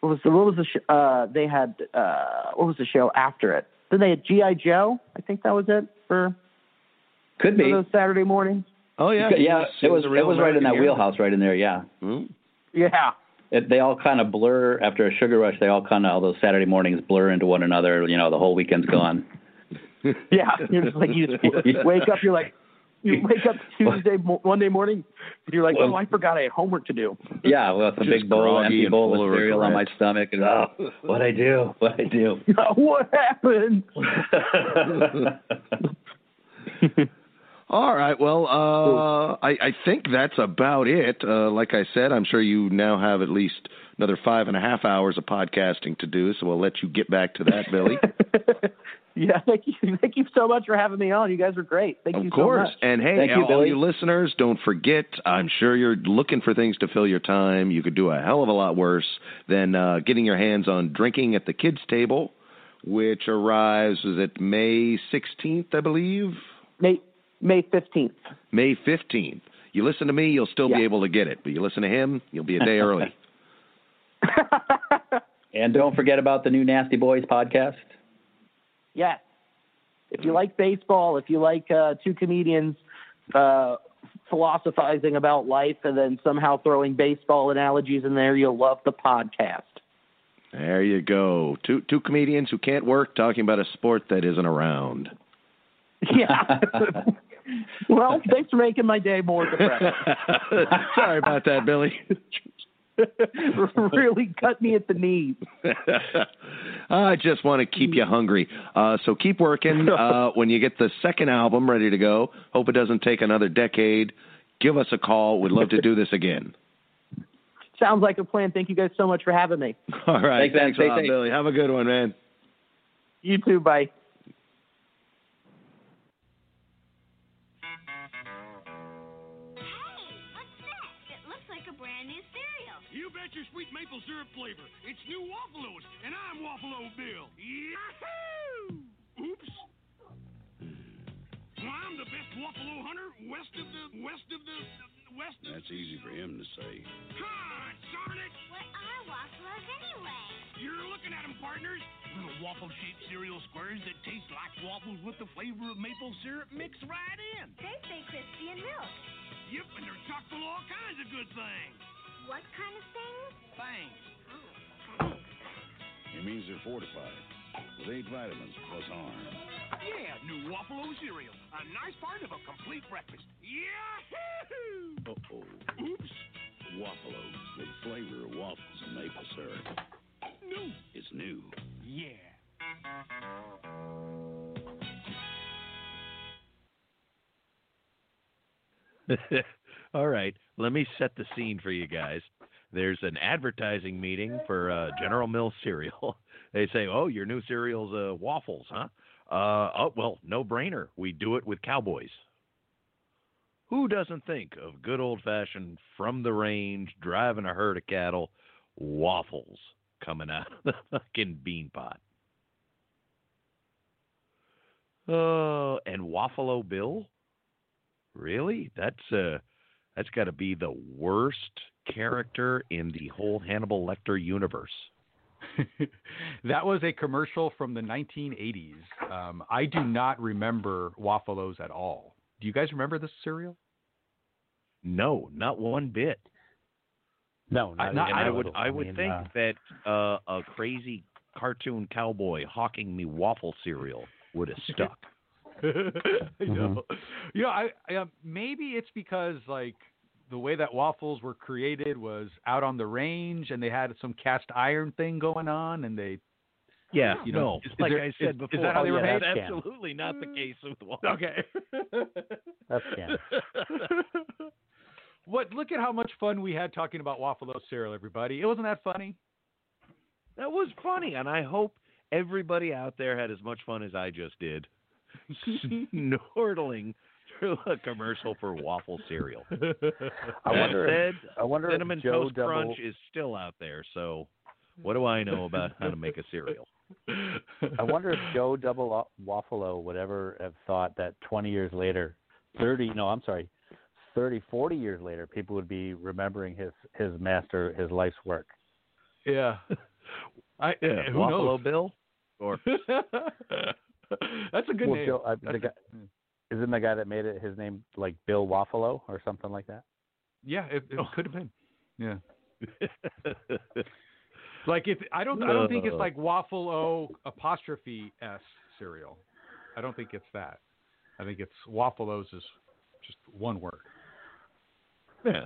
What was the, what was the sh- uh, they had, uh, what was the show after it? Then they had G I Joe. I think that was it for, Could for be. those Saturday mornings. Oh, yeah. Could, yeah, it was, it was, it was right in that here. wheelhouse right in there, yeah. Mm-hmm. Yeah. It, they all kind of blur, after a sugar rush, they all kind of, all those Saturday mornings blur into one another, you know, the whole weekend's gone. yeah, you're just like, you just wake up, you're like, you wake up Tuesday, Monday morning, and you're like, well, oh, I forgot I had homework to do. Yeah, well, it's a big bowl, empty bowl of cereal on my stomach. And, oh, what'd I do? What'd I do? What happened? All right, well, uh, I, I think that's about it. Uh, like I said, I'm sure you now have at least another five and a half hours of podcasting to do, so we'll let you get back to that, Billy. Yeah, thank you. Thank you so much for having me on. You guys were great. Thank you so much. Of course. And hey, all you listeners, don't forget, I'm sure you're looking for things to fill your time. You could do a hell of a lot worse than uh, getting your hands on Drinking at the Kids Table, which arrives, is it May sixteenth, I believe? May May fifteenth. May fifteenth. You listen to me, you'll still yeah. be able to get it. But you listen to him, you'll be a day early. And don't forget about the new Nasty Boys podcast. Yes. If you like baseball, if you like uh, two comedians uh, philosophizing about life and then somehow throwing baseball analogies in there, you'll love the podcast. There you go. Two two comedians who can't work talking about a sport that isn't around. Yeah. Well, thanks for making my day more depressing. Sorry about that, Billy. Really cut me at the knees. I just want to keep you hungry. Uh, so keep working. Uh, when you get the second album ready to go, hope it doesn't take another decade. Give us a call. We'd love to do this again. Sounds like a plan. Thank you guys so much for having me. All right. Thanks, thanks a lot, Billy. Have a good one, man. You too. Bye. Your sweet maple syrup flavor. It's new Waffalo's, and I'm Waffalo Bill. Yahoo! Oops. Well, I'm the best Waffalo hunter west of the, west of the, west of... That's easy for him to say. God, darn it! What are Waffalo's anyway? You're looking at them, partners. Little waffle-shaped cereal squares that taste like waffles with the flavor of maple syrup mixed right in. They say crispy and milk. Yep, and they're chock full of all kinds of good things. What kind of things? Thanks. Oh, thanks. It means they're fortified with eight vitamins plus iron. Yeah, new Waffalo cereal. A nice part of a complete breakfast. Yahoo! Uh-oh. Oops. Waffalo with flavor of waffles and maple syrup. New. It's new. Yeah. All right, let me set the scene for you guys. There's an advertising meeting for uh, General Mills cereal. They say, oh, your new cereal's uh, waffles, huh? Uh, oh, well, no brainer. We do it with cowboys. Who doesn't think of good old-fashioned, from the range, driving a herd of cattle, waffles coming out of the fucking bean pot? Oh, uh, and Waffalo Bill? Really? That's uh, that's got to be the worst character in the whole Hannibal Lecter universe. That was a commercial from the nineteen eighties. Um, I do not remember Waffalo's at all. Do you guys remember this cereal? No, not one bit. No, not I, not, I would I would I mean, think uh... that uh, a crazy cartoon cowboy hawking me waffle cereal would have stuck. you know, mm-hmm. you know I, I maybe it's because like the way that waffles were created was out on the range, and they had some cast iron thing going on, and they. Yeah, you know, no. Is, is like there, I said is, before, is that how they were made? That's absolutely not the case with waffles. Okay. That's can. What? Look at how much fun we had talking about Waffalo cereal, everybody. It wasn't that funny. That was funny, and I hope everybody out there had as much fun as I just did, snortling through a commercial for waffle cereal. I wonder. If, said, I wonder cinnamon if Joe toast Double... crunch is still out there. So, what do I know about how to make a cereal? I wonder if Joe Double Waffalo would ever have thought that twenty years later, thirty no, I'm sorry, thirty, forty years later, people would be remembering his, his master, his life's work. Yeah, I yeah, who Waffalo knows? Bill, or that's a good well, name. Joe, uh, the guy, isn't the guy that made it his name like Bill Waffalo or something like that? Yeah, it, it oh. could have been. Yeah. Like if I don't, I don't think it's like waffle O apostrophe S cereal. I don't think it's that. I think it's waffle O's is just one word. Yeah,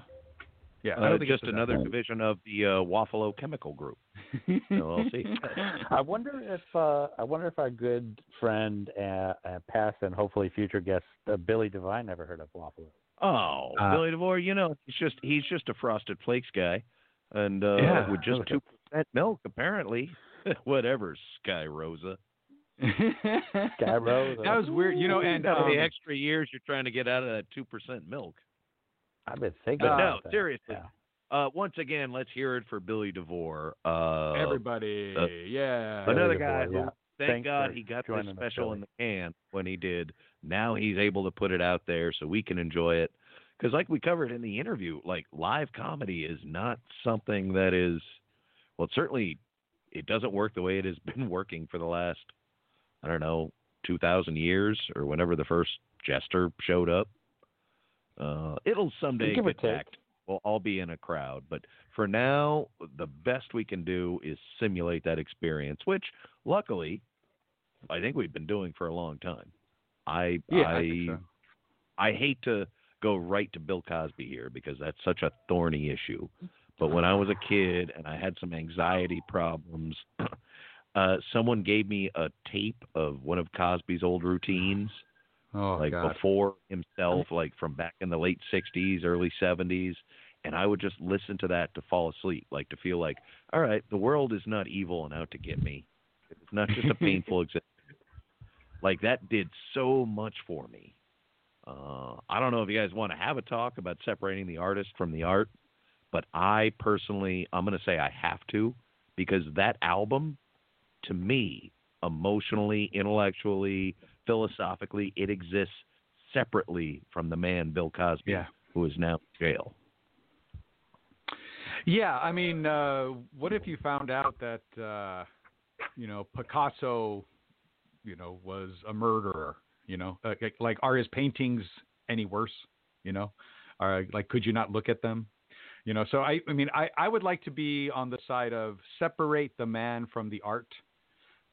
yeah. Uh, I don't think just it's another that. division of the uh, Waffalo Chemical Group. So I'll see. I wonder if uh, I wonder if our good friend, uh, uh, past and hopefully future guest uh, Billy DeVore never heard of waffle. Oh, uh, Billy DeVore. You know, he's just he's just a Frosted Flakes guy, and uh, yeah. with just two. That milk, apparently. Whatever, Sky Rosa. Sky Rosa. That was weird, you know. And um, the extra years you're trying to get out of that two percent milk. I've been thinking. But about no, that. seriously. Yeah. Uh, once again, let's hear it for Billy DeVore. Uh, Everybody, uh, yeah. Another Billy guy. DeVore, who, yeah. Thank Thanks God he got this special in the can when he did. Now he's able to put it out there so we can enjoy it. Because, like we covered in the interview, like live comedy is not something that is. Well, certainly it doesn't work the way it has been working for the last, I don't know, two thousand years or whenever the first jester showed up. Uh, it'll someday get attacked. We'll all be in a crowd. But for now, the best we can do is simulate that experience, which luckily I think we've been doing for a long time. I yeah, I, I, think so. I hate to go right to Bill Cosby here because that's such a thorny issue. But when I was a kid and I had some anxiety problems, uh, someone gave me a tape of one of Cosby's old routines, oh, like God. before himself, like from back in the late sixties, early seventies. And I would just listen to that to fall asleep, like to feel like, all right, the world is not evil and out to get me. It's not just a painful existence. Like that did so much for me. Uh, I don't know if you guys want to have a talk about separating the artist from the art. But I personally, I'm going to say I have to, because that album, to me, emotionally, intellectually, philosophically, it exists separately from the man Bill Cosby, yeah. who is now in jail. Yeah, I mean, uh, what if you found out that, uh, you know, Picasso, you know, was a murderer, you know? Like, like are his paintings any worse, you know? Or, like, could you not look at them? You know, so I, I mean, I, I would like to be on the side of separate the man from the art.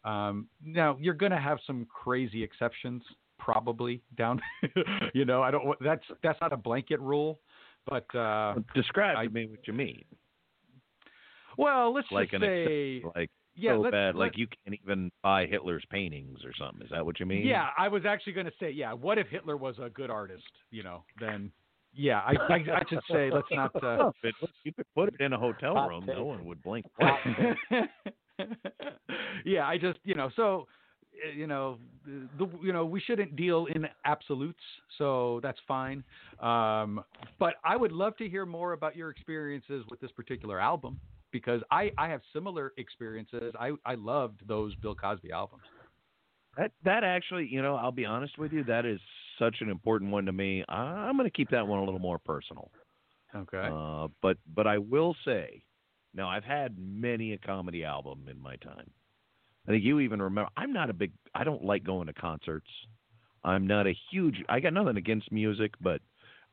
Um, now you're going to have some crazy exceptions probably down, you know, I don't, that's, that's not a blanket rule, but, uh, describe I, to me what you mean. Well, let's like just say like yeah, so bad, like you can't even buy Hitler's paintings or something. Is that what you mean? Yeah. I was actually going to say, yeah. What if Hitler was a good artist, you know, then. Yeah, I, I I should say let's not. Uh, you could put it in a hotel room. No one would blink. Yeah, I just you know so you know the you know we shouldn't deal in absolutes, so that's fine. Um, but I would love to hear more about your experiences with this particular album because I, I have similar experiences. I, I loved those Bill Cosby albums. That that actually, you know, I'll be honest with you, that is such an important one to me. I'm going to keep that one a little more personal. Okay. Uh, but but I will say, now I've had many a comedy album in my time. I think you even remember. I'm not a big. I don't like going to concerts. I'm not a huge. I got nothing against music, but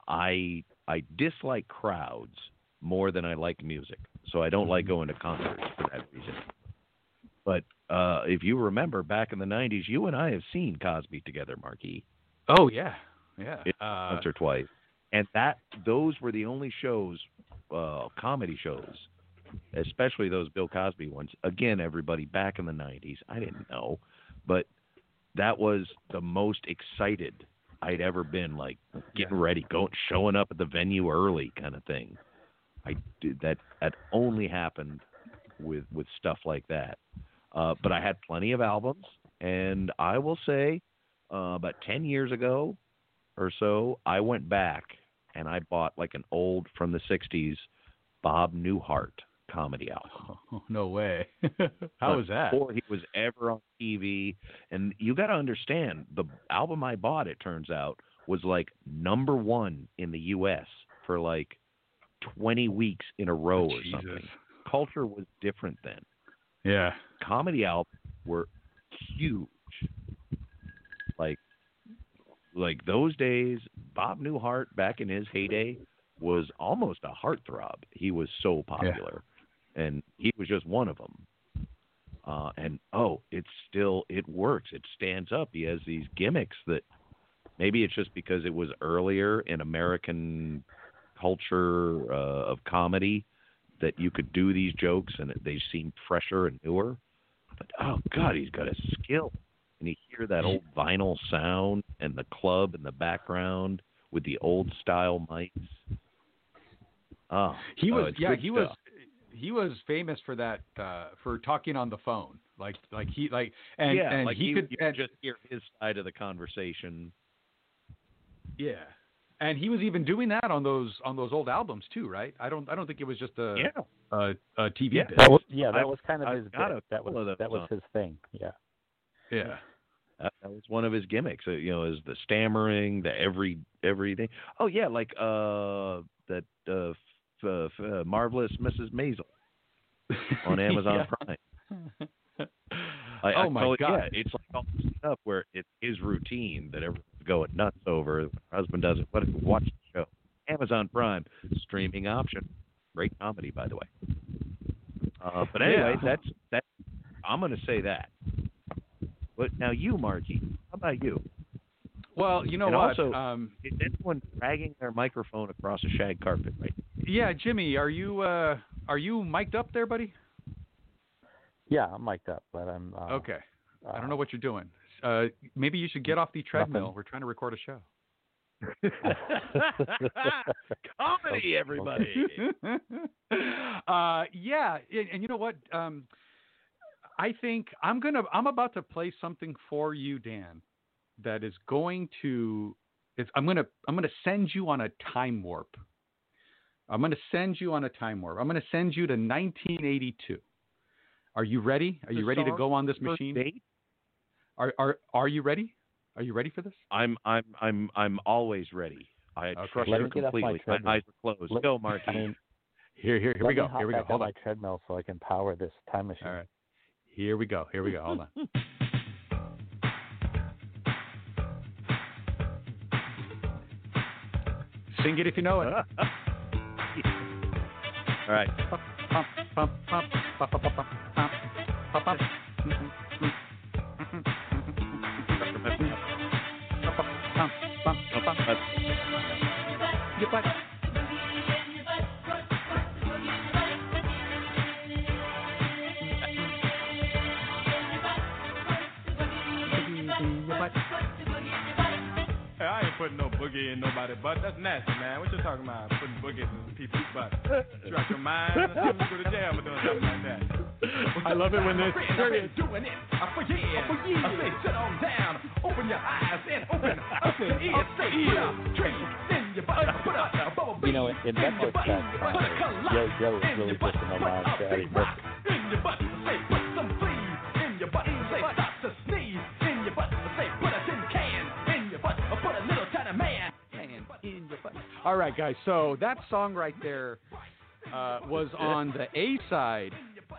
I I dislike crowds more than I like music. So I don't like going to concerts for that reason. But uh, if you remember back in the nineties, you and I have seen Cosby together, Marquis. Oh, yeah. Yeah. Uh, once or twice. And that those were the only shows, uh, comedy shows, especially those Bill Cosby ones. Again, everybody, back in the nineties, I didn't know, but that was the most excited I'd ever been, like getting ready, going, showing up at the venue early kind of thing. I did that. That only happened with, with stuff like that. Uh, but I had plenty of albums, and I will say uh, about ten years ago or so, I went back and I bought like an old from the sixties Bob Newhart comedy album. Oh, no way. How was that? Before he was ever on T V. And you got to understand, the album I bought, it turns out, was like number one in the U S for like twenty weeks in a row oh, or Jesus. something. Culture was different then. Yeah. Comedy albums were huge. Like, like those days, Bob Newhart back in his heyday was almost a heartthrob. He was so popular, yeah. and he was just one of them. Uh, and oh, it's still, it works. It stands up. He has these gimmicks that maybe it's just because it was earlier in American culture uh, of comedy that you could do these jokes and they seemed fresher and newer. But oh God, he's got a skill. And you hear that old vinyl sound and the club in the background with the old style mics. Oh, he was oh, yeah he stuff. was he was famous for that uh, for talking on the phone, like like he like and, yeah, and like he, he could you and, just hear his side of the conversation. Yeah, and he was even doing that on those on those old albums too, right? I don't I don't think it was just a yeah. a, a T V yeah. bit. That was, yeah, that I, was kind of I've his bit. That was that was on. his thing. Yeah, yeah. That was one of his gimmicks, you know, is the stammering, the every everything. Oh yeah, like uh, that uh, f- uh, f- uh, Marvelous Missus Maisel on Amazon Prime. I, oh I my totally, god! Yeah, it's like all this stuff where it's his routine that everyone's going nuts over. Her husband does it. What if you watch the show? Amazon Prime streaming option. Great comedy, by the way. Uh, but anyway, yeah. that's that. I'm going to say that. But now you, Marky, how about you? Well, you know and what? Also, um, is anyone dragging their microphone across a shag carpet right now? Yeah, Jimmy, are you uh, are you mic'd up there, buddy? Yeah, I'm mic'd up, but I'm uh, okay. Uh, I don't know what you're doing. Uh, maybe you should get off the treadmill. Nothing. We're trying to record a show. Comedy, everybody. uh, yeah, and, and you know what? Um, I think I'm gonna. I'm about to play something for you, Dan. That is going to. It's, I'm gonna. I'm gonna send you on a time warp. I'm gonna send you on a time warp. I'm gonna send you to nineteen eighty-two. Are you ready? Are you ready to go on this machine? Are are are you ready? Are you ready for this? I'm I'm I'm I'm always ready. I okay. trust you completely. My, my eyes are closed. Let, go, Marky. I mean, here here here we go. Here we go. Hold on. My treadmill so I can power this time machine. All right. Here we go. Here we go. Hold on. Sing it if you know it. All right. Get back. I ain't putting no boogie in nobody's butt. That's nasty, man. What you talking about? Putting boogies in people's butt. You out your mind? I'm going to jail for doing something like that. I love it when this. I've been doing it for years. For years. I say, sit on down. Open your eyes and open up your ears. Say, put up trees in your butt. Put up a bubble beat in your butt. Put a collar in your butt. Put a big rock in your butt. Say, put some fleas in your butt. Say, stop to sneeze in your butt. Say, put a tin can in your butt. Put a little tiny man in your butt. All right, guys. So that song right there uh, was on the A side,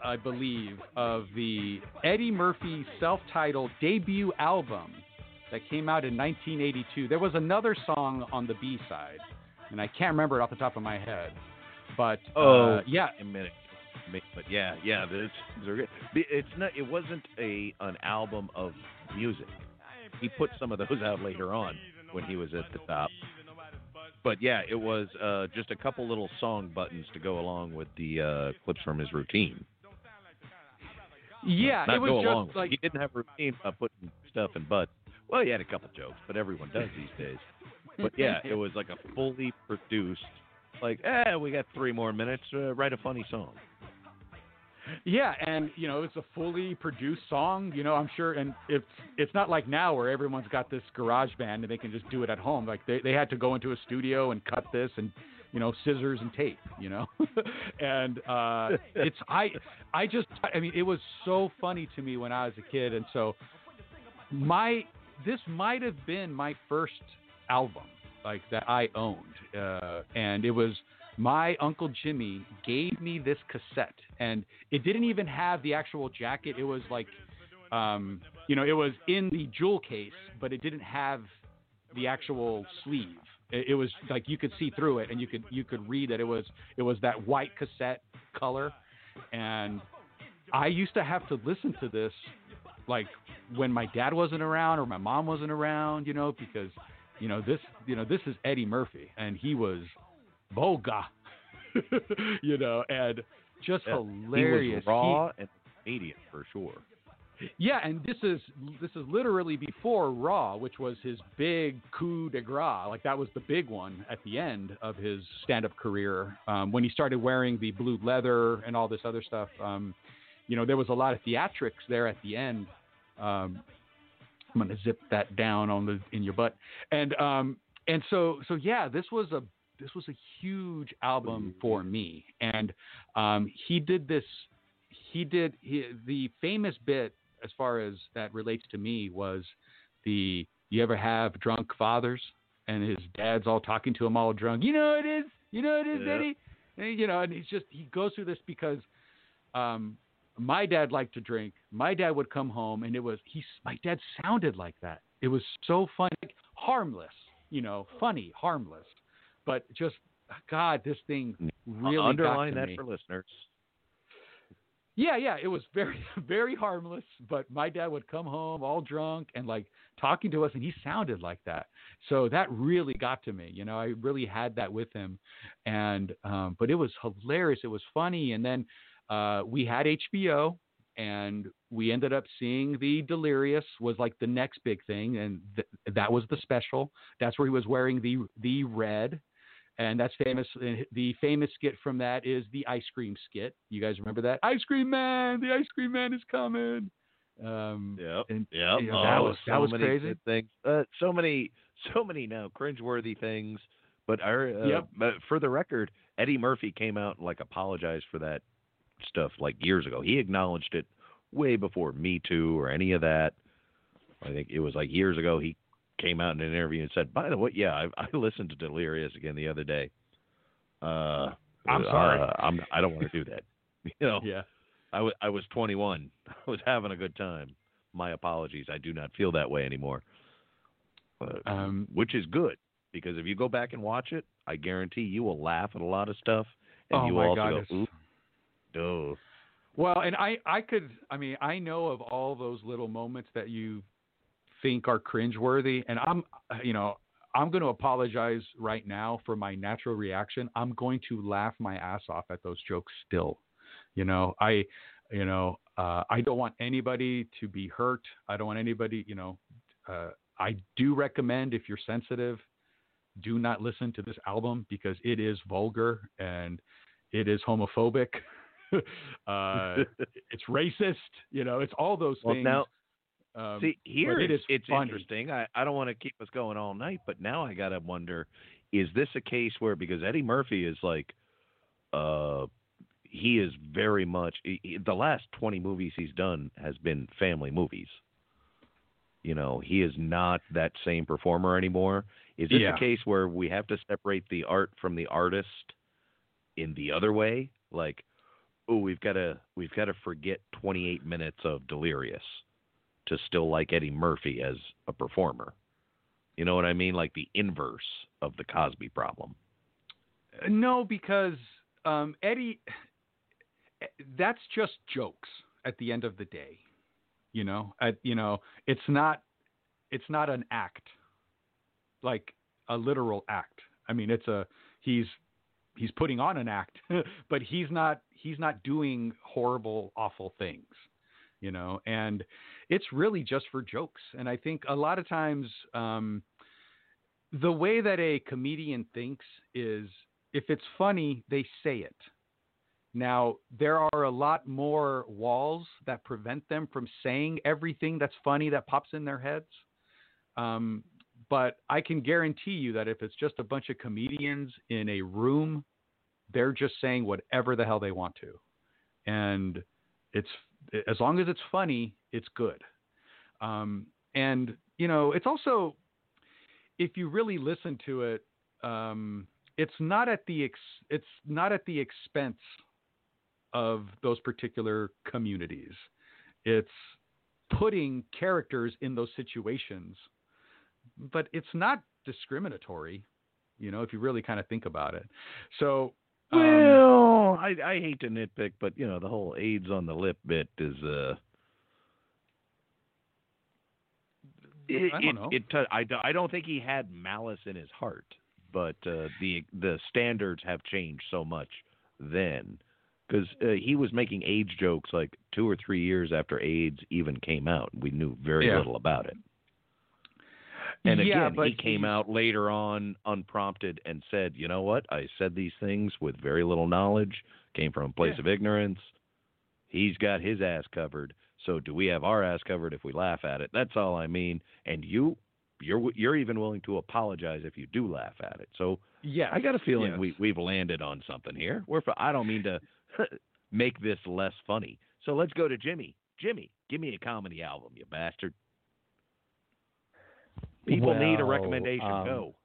I believe, of the Eddie Murphy self-titled debut album that came out in nineteen eighty-two. There was another song on the B side, and I can't remember it off the top of my head. But uh, oh, yeah, a minute. to me. But yeah, yeah, it's it's not. It wasn't a an album of music. He put some of those out later on when he was at the top. But yeah, it was uh, just a couple little song buttons to go along with the uh, clips from his routine. Yeah, not it was go just along like with. He didn't have a routine by putting stuff in butts. Well, he had a couple jokes, but everyone does these days. But yeah, it was like a fully produced, like, eh, we got three more minutes, uh, write a funny song. Yeah, and, you know, it's a fully produced song, you know, I'm sure, and it's it's not like now where everyone's got this garage band and they can just do it at home. Like, they, they had to go into a studio and cut this and, you know, scissors and tape, you know. And uh, it's, I, I just, I mean, it was so funny to me when I was a kid, and so my, this might have been my first album, like, that I owned, uh, and it was my Uncle Jimmy gave me this cassette, and it didn't even have the actual jacket. It was like, um, you know, it was in the jewel case, but it didn't have the actual sleeve. It, it was like you could see through it, and you could you could read that it was it was that white cassette color, and I used to have to listen to this, like when my dad wasn't around or my mom wasn't around, you know, because you know this you know this is Eddie Murphy, and he was vulgar, you know, and just yeah, hilarious. He was raw he, and immediate for sure. Yeah, and this is this is literally before Raw, which was his big coup de grace. Like that was the big one at the end of his stand-up career, um, when he started wearing the blue leather and all this other stuff. Um, you know, there was a lot of theatrics there at the end. Um, I'm gonna zip that down on the in your butt, and um, and so so yeah, this was a. This was a huge album for me, and um, he did this. He did he, the famous bit, as far as that relates to me, was the "You ever have drunk fathers?" and his dad's all talking to him, all drunk. You know it is. You know it is, yeah. Eddie. And, you know, and he's just he goes through this because um, my dad liked to drink. My dad would come home, and it was he. My dad sounded like that. It was so funny, like, harmless. You know, funny, harmless. But just, God, this thing really underline got to that me. For listeners. Yeah, yeah, it was very, very harmless. But my dad would come home all drunk and like talking to us, and he sounded like that. So that really got to me. You know, I really had that with him, and um, but it was hilarious. It was funny, and then uh, we had H B O, and we ended up seeing the Delirious was like the next big thing, and th- that was the special. That's where he was wearing the the red. And that's famous. The famous skit from that is the ice cream skit. You guys remember that? Ice cream man, the ice cream man is coming. Um, yep. And, yep. You know, that oh, was that so was crazy. Things. Uh, so many, so many now cringeworthy things. But our, uh, yep. But for the record, Eddie Murphy came out and like apologized for that stuff like years ago. He acknowledged it way before Me Too or any of that. I think it was like years ago. He came out in an interview and said, by the way, yeah, I, I listened to Delirious again the other day. Uh, I'm sorry. Uh, I'm, I don't want to do that. You know, yeah. I, w- I was twenty-one. I was having a good time. My apologies. I do not feel that way anymore. But, um, which is good, because if you go back and watch it, I guarantee you will laugh at a lot of stuff. And oh you will also goodness. go, ooh, duh. Well, and I, I could, I mean, I know of all those little moments that you think are cringeworthy, and I'm, you know, I'm going to apologize right now for my natural reaction. I'm going to laugh my ass off at those jokes still. You know, I, you know, uh, I don't want anybody to be hurt. I don't want anybody, you know, uh, I do recommend if you're sensitive, do not listen to this album because it is vulgar and it is homophobic. uh, it's racist, you know, it's all those well, things. Now, um, see, here it is it's funny. Interesting. I, I don't want to keep us going all night, but now I got to wonder, is this a case where, because Eddie Murphy is like, uh, he is very much, he, the last twenty movies he's done has been family movies. You know, he is not that same performer anymore. Is this yeah. a case where we have to separate the art from the artist in the other way? Like, oh, we've got to we've got to forget twenty-eight minutes of Delirious to still like Eddie Murphy as a performer. You know what I mean? Like the inverse of the Cosby problem. No, because um, Eddie that's just jokes at the end of the day. You know, I, you know, it's not, it's not an act, like a literal act. I mean, it's a, he's, he's putting on an act, but he's not, he's not doing horrible, awful things, you know, and it's really just for jokes. And I think a lot of times, um, the way that a comedian thinks is if it's funny, they say it. Now, there are a lot more walls that prevent them from saying everything that's funny that pops in their heads. Um, but I can guarantee you that if it's just a bunch of comedians in a room, they're just saying whatever the hell they want to. And it's, as long as it's funny, it's good. Um, and, you know, it's also, if you really listen to it, um, it's not at the ex- it's not at the expense of those particular communities. It's putting characters in those situations, but it's not discriminatory, you know, if you really kind of think about it. So, um, well, I, I hate to nitpick, but you know, the whole AIDS on the lip bit is, uh, it, I don't know. It, it, I, I don't think he had malice in his heart, but, uh, the, the standards have changed so much then. Because uh, he was making AIDS jokes like two or three years after AIDS even came out. We knew very yeah. little about it. And yeah, again, he came he... out later on unprompted and said, you know what? I said these things with very little knowledge, came from a place yeah. of ignorance. He's got his ass covered. So do we have our ass covered if we laugh at it? That's all I mean. And you, you're you're even willing to apologize if you do laugh at it. So yeah, I got a feeling yes. we, we've landed on something here. We're for, I don't mean to... make this less funny. So let's go to Jimmy. Jimmy, give me a comedy album, you bastard. People well, need a recommendation. Um, go.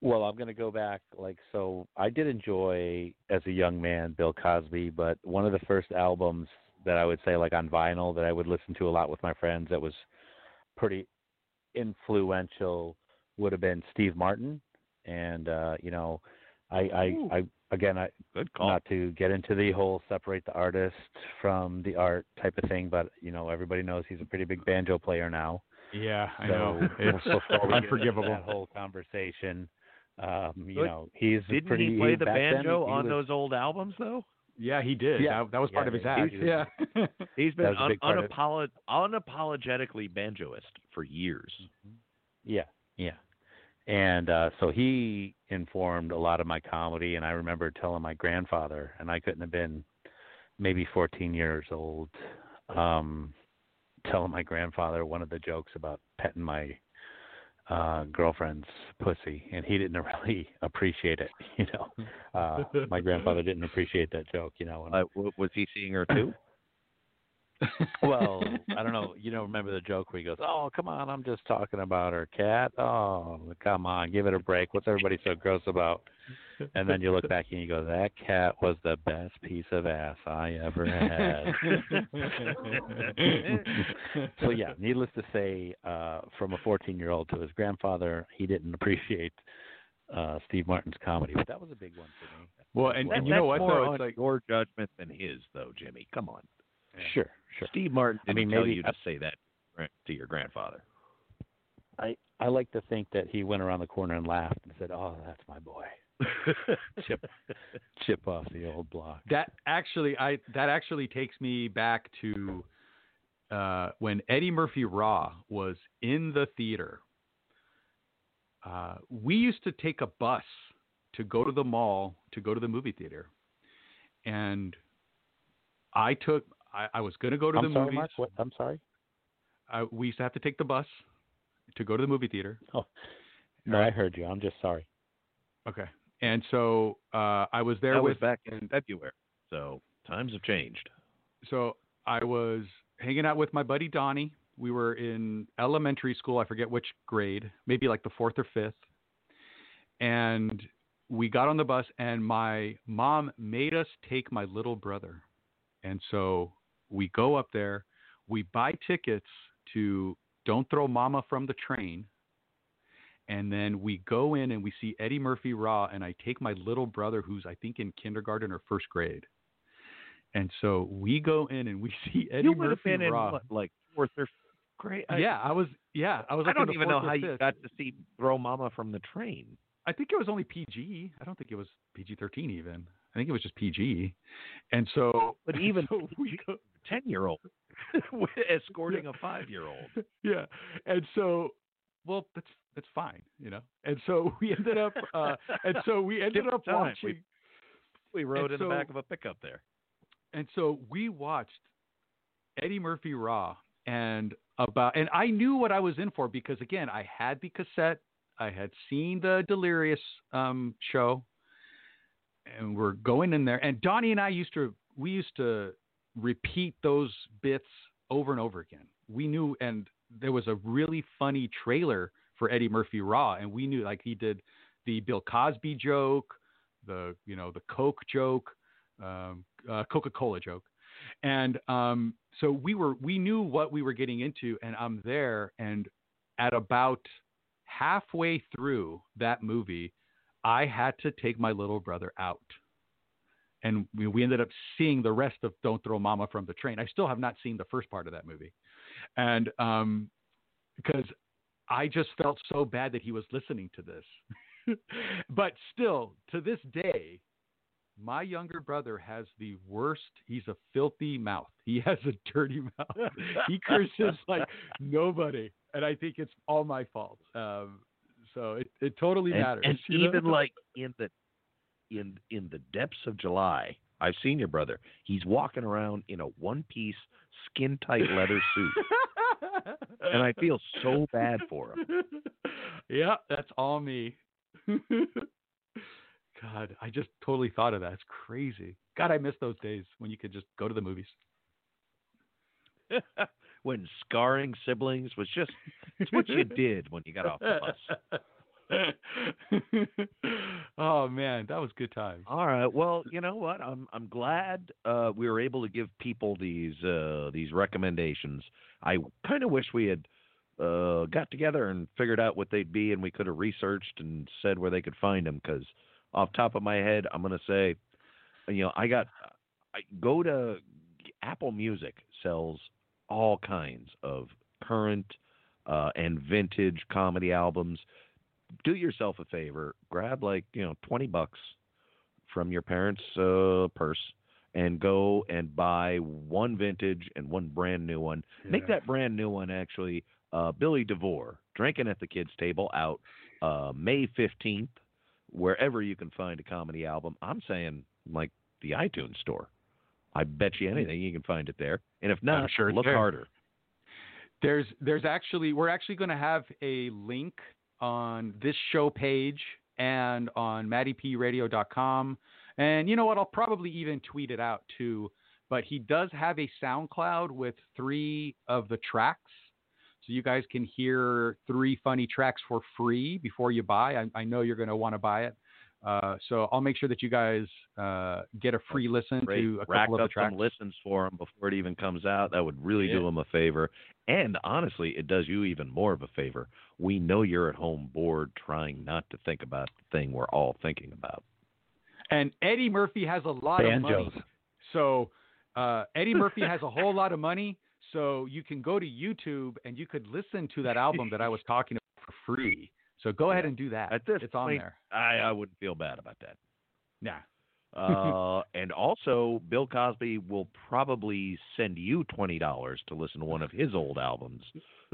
Well, I'm going to go back. Like, so I did enjoy as a young man, Bill Cosby, but one of the first albums that I would say like on vinyl that I would listen to a lot with my friends that was pretty influential would have been Steve Martin. And, uh, you know, I, I, I, Again, I, not to get into the whole separate the artist from the art type of thing, but, you know, everybody knows he's a pretty big banjo player now. Yeah, I so know. It's unforgivable. That whole conversation. Um, you but know, he's didn't pretty, he play he, the banjo then, on was, those old albums, though? Yeah, he did. Yeah. That, that was yeah, part of his act. He was, yeah. He's been un- unapolog- unapologetically banjoist for years. Mm-hmm. Yeah, yeah. And uh, so he informed a lot of my comedy, and I remember telling my grandfather, and I couldn't have been maybe fourteen years old, um, telling my grandfather one of the jokes about petting my uh, girlfriend's pussy, and he didn't really appreciate it, you know. Uh, my grandfather didn't appreciate that joke, you know. And, uh, was he seeing her too? Well, I don't know. You don't remember the joke where he goes, "Oh, come on, I'm just talking about her cat. Oh, come on, give it a break. What's everybody so gross about?" And then you look back and you go, "That cat was the best piece of ass I ever had." So yeah, needless to say, uh, from a fourteen-year-old to his grandfather, he didn't appreciate uh, Steve Martin's comedy, but that was a big one for me. Well, and, well, and you know what? More though, it's like your judgment than his, though, Jimmy. Come on. Yeah. Sure, sure. Steve Martin didn't I mean, maybe, tell you to say that to your grandfather. I, I like to think that he went around the corner and laughed and said, "Oh, that's my boy." chip, chip off the old block. That actually, I that actually takes me back to uh, when Eddie Murphy Raw was in the theater. Uh, we used to take a bus to go to the mall to go to the movie theater, and I took. I, I was going to go to I'm the sorry, movies. Mark, what, I'm sorry? Uh, we used to have to take the bus to go to the movie theater. Oh, no, uh, I heard you. I'm just sorry. Okay. And so uh, I was there that with... was back in February, so times have changed. So I was hanging out with my buddy Donnie. We were in elementary school. I forget which grade, maybe like the fourth or fifth. And we got on the bus, and my mom made us take my little brother. And so we go up there, we buy tickets to Don't Throw Mama from the Train, and then we go in and we see Eddie Murphy Raw, and I take my little brother who's, I think, in kindergarten or first grade. And so we go in and we see Eddie you Murphy been Raw. In what, like fourth or great. Yeah, I was. Yeah, I was. I don't even know how fifth. You got to see Throw Mama from the Train. I think it was only P G. I don't think it was P G thirteen even. I think it was just P G. And so, but even so we go, ten year old escorting yeah. a five year old. Yeah, and so, well, that's that's fine, you know. And so we ended up, uh, and so we ended up time. watching. We, we rode in so, the back of a pickup there. And so we watched Eddie Murphy Raw, and about, and I knew what I was in for because again, I had the cassette, I had seen the Delirious um, show, and we're going in there. And Donnie and I used to, we used to repeat those bits over and over again. We knew, and there was a really funny trailer for Eddie Murphy Raw, and we knew like he did the Bill Cosby joke, the you know the Coke joke. Um, uh, Coca-Cola joke, and um, so we were we knew what we were getting into, and I'm there, and at about halfway through that movie, I had to take my little brother out, and we, we ended up seeing the rest of Don't Throw Mama from the Train. I still have not seen the first part of that movie, and um, because I just felt so bad that he was listening to this, but still to this day. My younger brother has the worst. He's a filthy mouth. He has a dirty mouth. He curses like nobody, and I think it's all my fault. Um, so it, it totally and, matters. And even know? like in the in in the depths of July, I've seen your brother. He's walking around in a one-piece, skin-tight leather suit, and I feel so bad for him. Yeah, that's all me. God, I just totally thought of that. It's crazy. God, I miss those days when you could just go to the movies. When scarring siblings was just it's what you did when you got off the bus. Oh, man, that was good times. All right. Well, you know what? I'm I'm glad uh, we were able to give people these uh, these recommendations. I kind of wish we had uh, got together and figured out what they'd be, and we could have researched and said where they could find them, because off top of my head, I'm going to say, you know, I got, I go to Apple Music sells all kinds of current uh, and vintage comedy albums. Do yourself a favor, grab like, you know, twenty bucks from your parents' uh, purse and go and buy one vintage and one brand new one. Yeah. Make that brand new one actually, uh, Billy DeVore, Drinking at the Kids Table, out uh, May fifteenth. Wherever you can find a comedy album. I'm saying like the iTunes store. I bet you anything you can find it there. And if not, sure look there. harder. There's there's actually we're actually going to have a link on this show page and on matty p radio dot com. And you know what? I'll probably even tweet it out too. But he does have a SoundCloud with three of the tracks. So you guys can hear three funny tracks for free before you buy. I, I know you're going to want to buy it. Uh, so I'll make sure that you guys uh, get a free listen Great. to a Rack couple of the tracks. Rack up some listens for them before it even comes out. That would really yeah. do them a favor. And honestly, it does you even more of a favor. We know you're at home bored trying not to think about the thing we're all thinking about. And Eddie Murphy has a lot Banjos. of money. So uh, Eddie Murphy has a whole lot of money. So you can go to YouTube and you could listen to that album that I was talking about for free. So go ahead and do that. At this it's point, on there. I, I wouldn't feel bad about that. Nah. uh, and also, Bill Cosby will probably send you twenty dollars to listen to one of his old albums.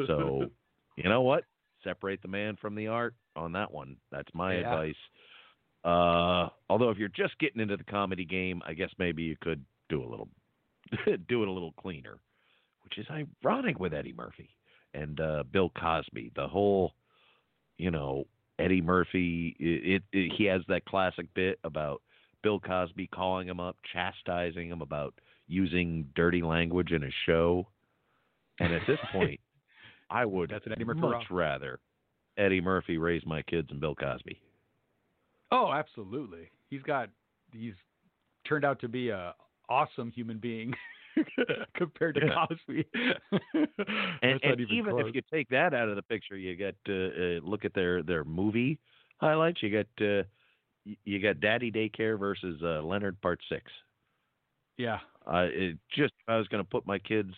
So you know what? Separate the man from the art on that one. That's my yeah. advice. Uh, although if you're just getting into the comedy game, I guess maybe you could do a little do it a little cleaner. Which is ironic with Eddie Murphy and uh, Bill Cosby. The whole, you know, Eddie Murphy, it, it, it, he has that classic bit about Bill Cosby calling him up, chastising him about using dirty language in his show. And at this point, I would That's an Eddie Murphy much Raw. rather Eddie Murphy raise my kids than Bill Cosby. Oh, absolutely. He's got, he's turned out to be an awesome human being. Compared to yeah. Cosby. and and even, even if you take that out of the picture, you got to uh, uh, look at their, their movie highlights. You got uh, you got Daddy Daycare versus uh, Leonard Part Six. Yeah, Uh, it just, I was going to put my kids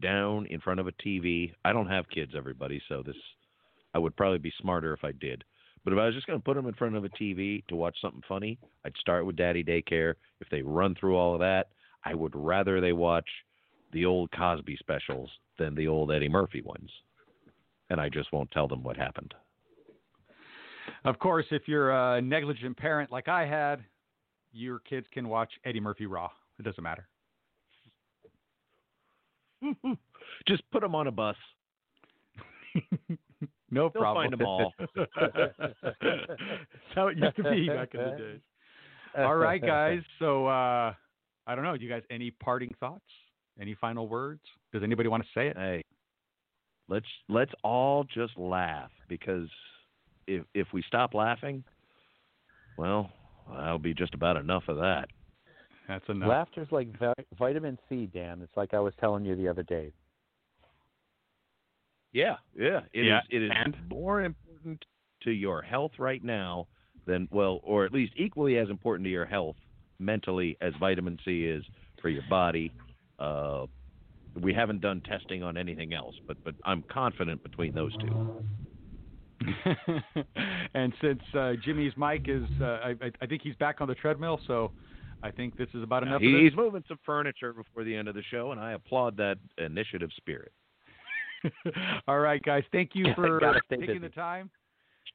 down in front of a T V. I don't have kids, everybody, so this, I would probably be smarter if I did. But if I was just going to put them in front of a T V to watch something funny, I'd start with Daddy Daycare. If they run through all of that, I would rather they watch the old Cosby specials than the old Eddie Murphy ones. And I just won't tell them what happened. Of course, if you're a negligent parent like I had, your kids can watch Eddie Murphy Raw. It doesn't matter. Just put them on a bus. No They'll problem. Find them all. That's how it used to be back in the days. All right, guys. So uh, I don't know. You guys, any parting thoughts? Any final words? Does anybody want to say it? Hey, let's let's all just laugh, because if if we stop laughing, well, that'll be just about enough of that. That's enough. Laughter's like vi- vitamin C, Dan. It's like I was telling you the other day. Yeah, yeah. It yeah. is it is and? more important to your health right now than, well, or at least equally as important to your health mentally as vitamin C is for your body. Uh, we haven't done testing on anything else, but, but I'm confident between those two. And since uh, Jimmy's mic is, uh, I, I think he's back on the treadmill, so I think this is about enough. Now, he's of moving some furniture before the end of the show, and I applaud that initiative spirit. All right, guys. Thank you for taking busy. the time.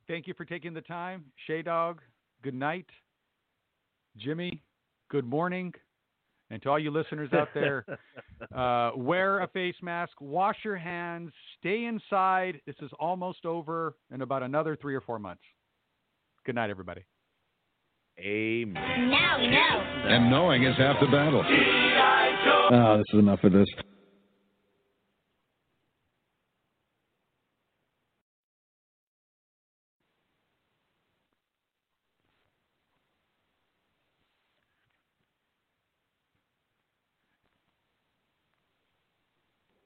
Thank you for taking the time. Shay Dog, good night. Jimmy, good morning. And to all you listeners out there, uh, wear a face mask, wash your hands, stay inside. This is almost over in about another three or four months. Good night, everybody. Amen. No, no. And knowing is half the battle. Oh, this is enough of this.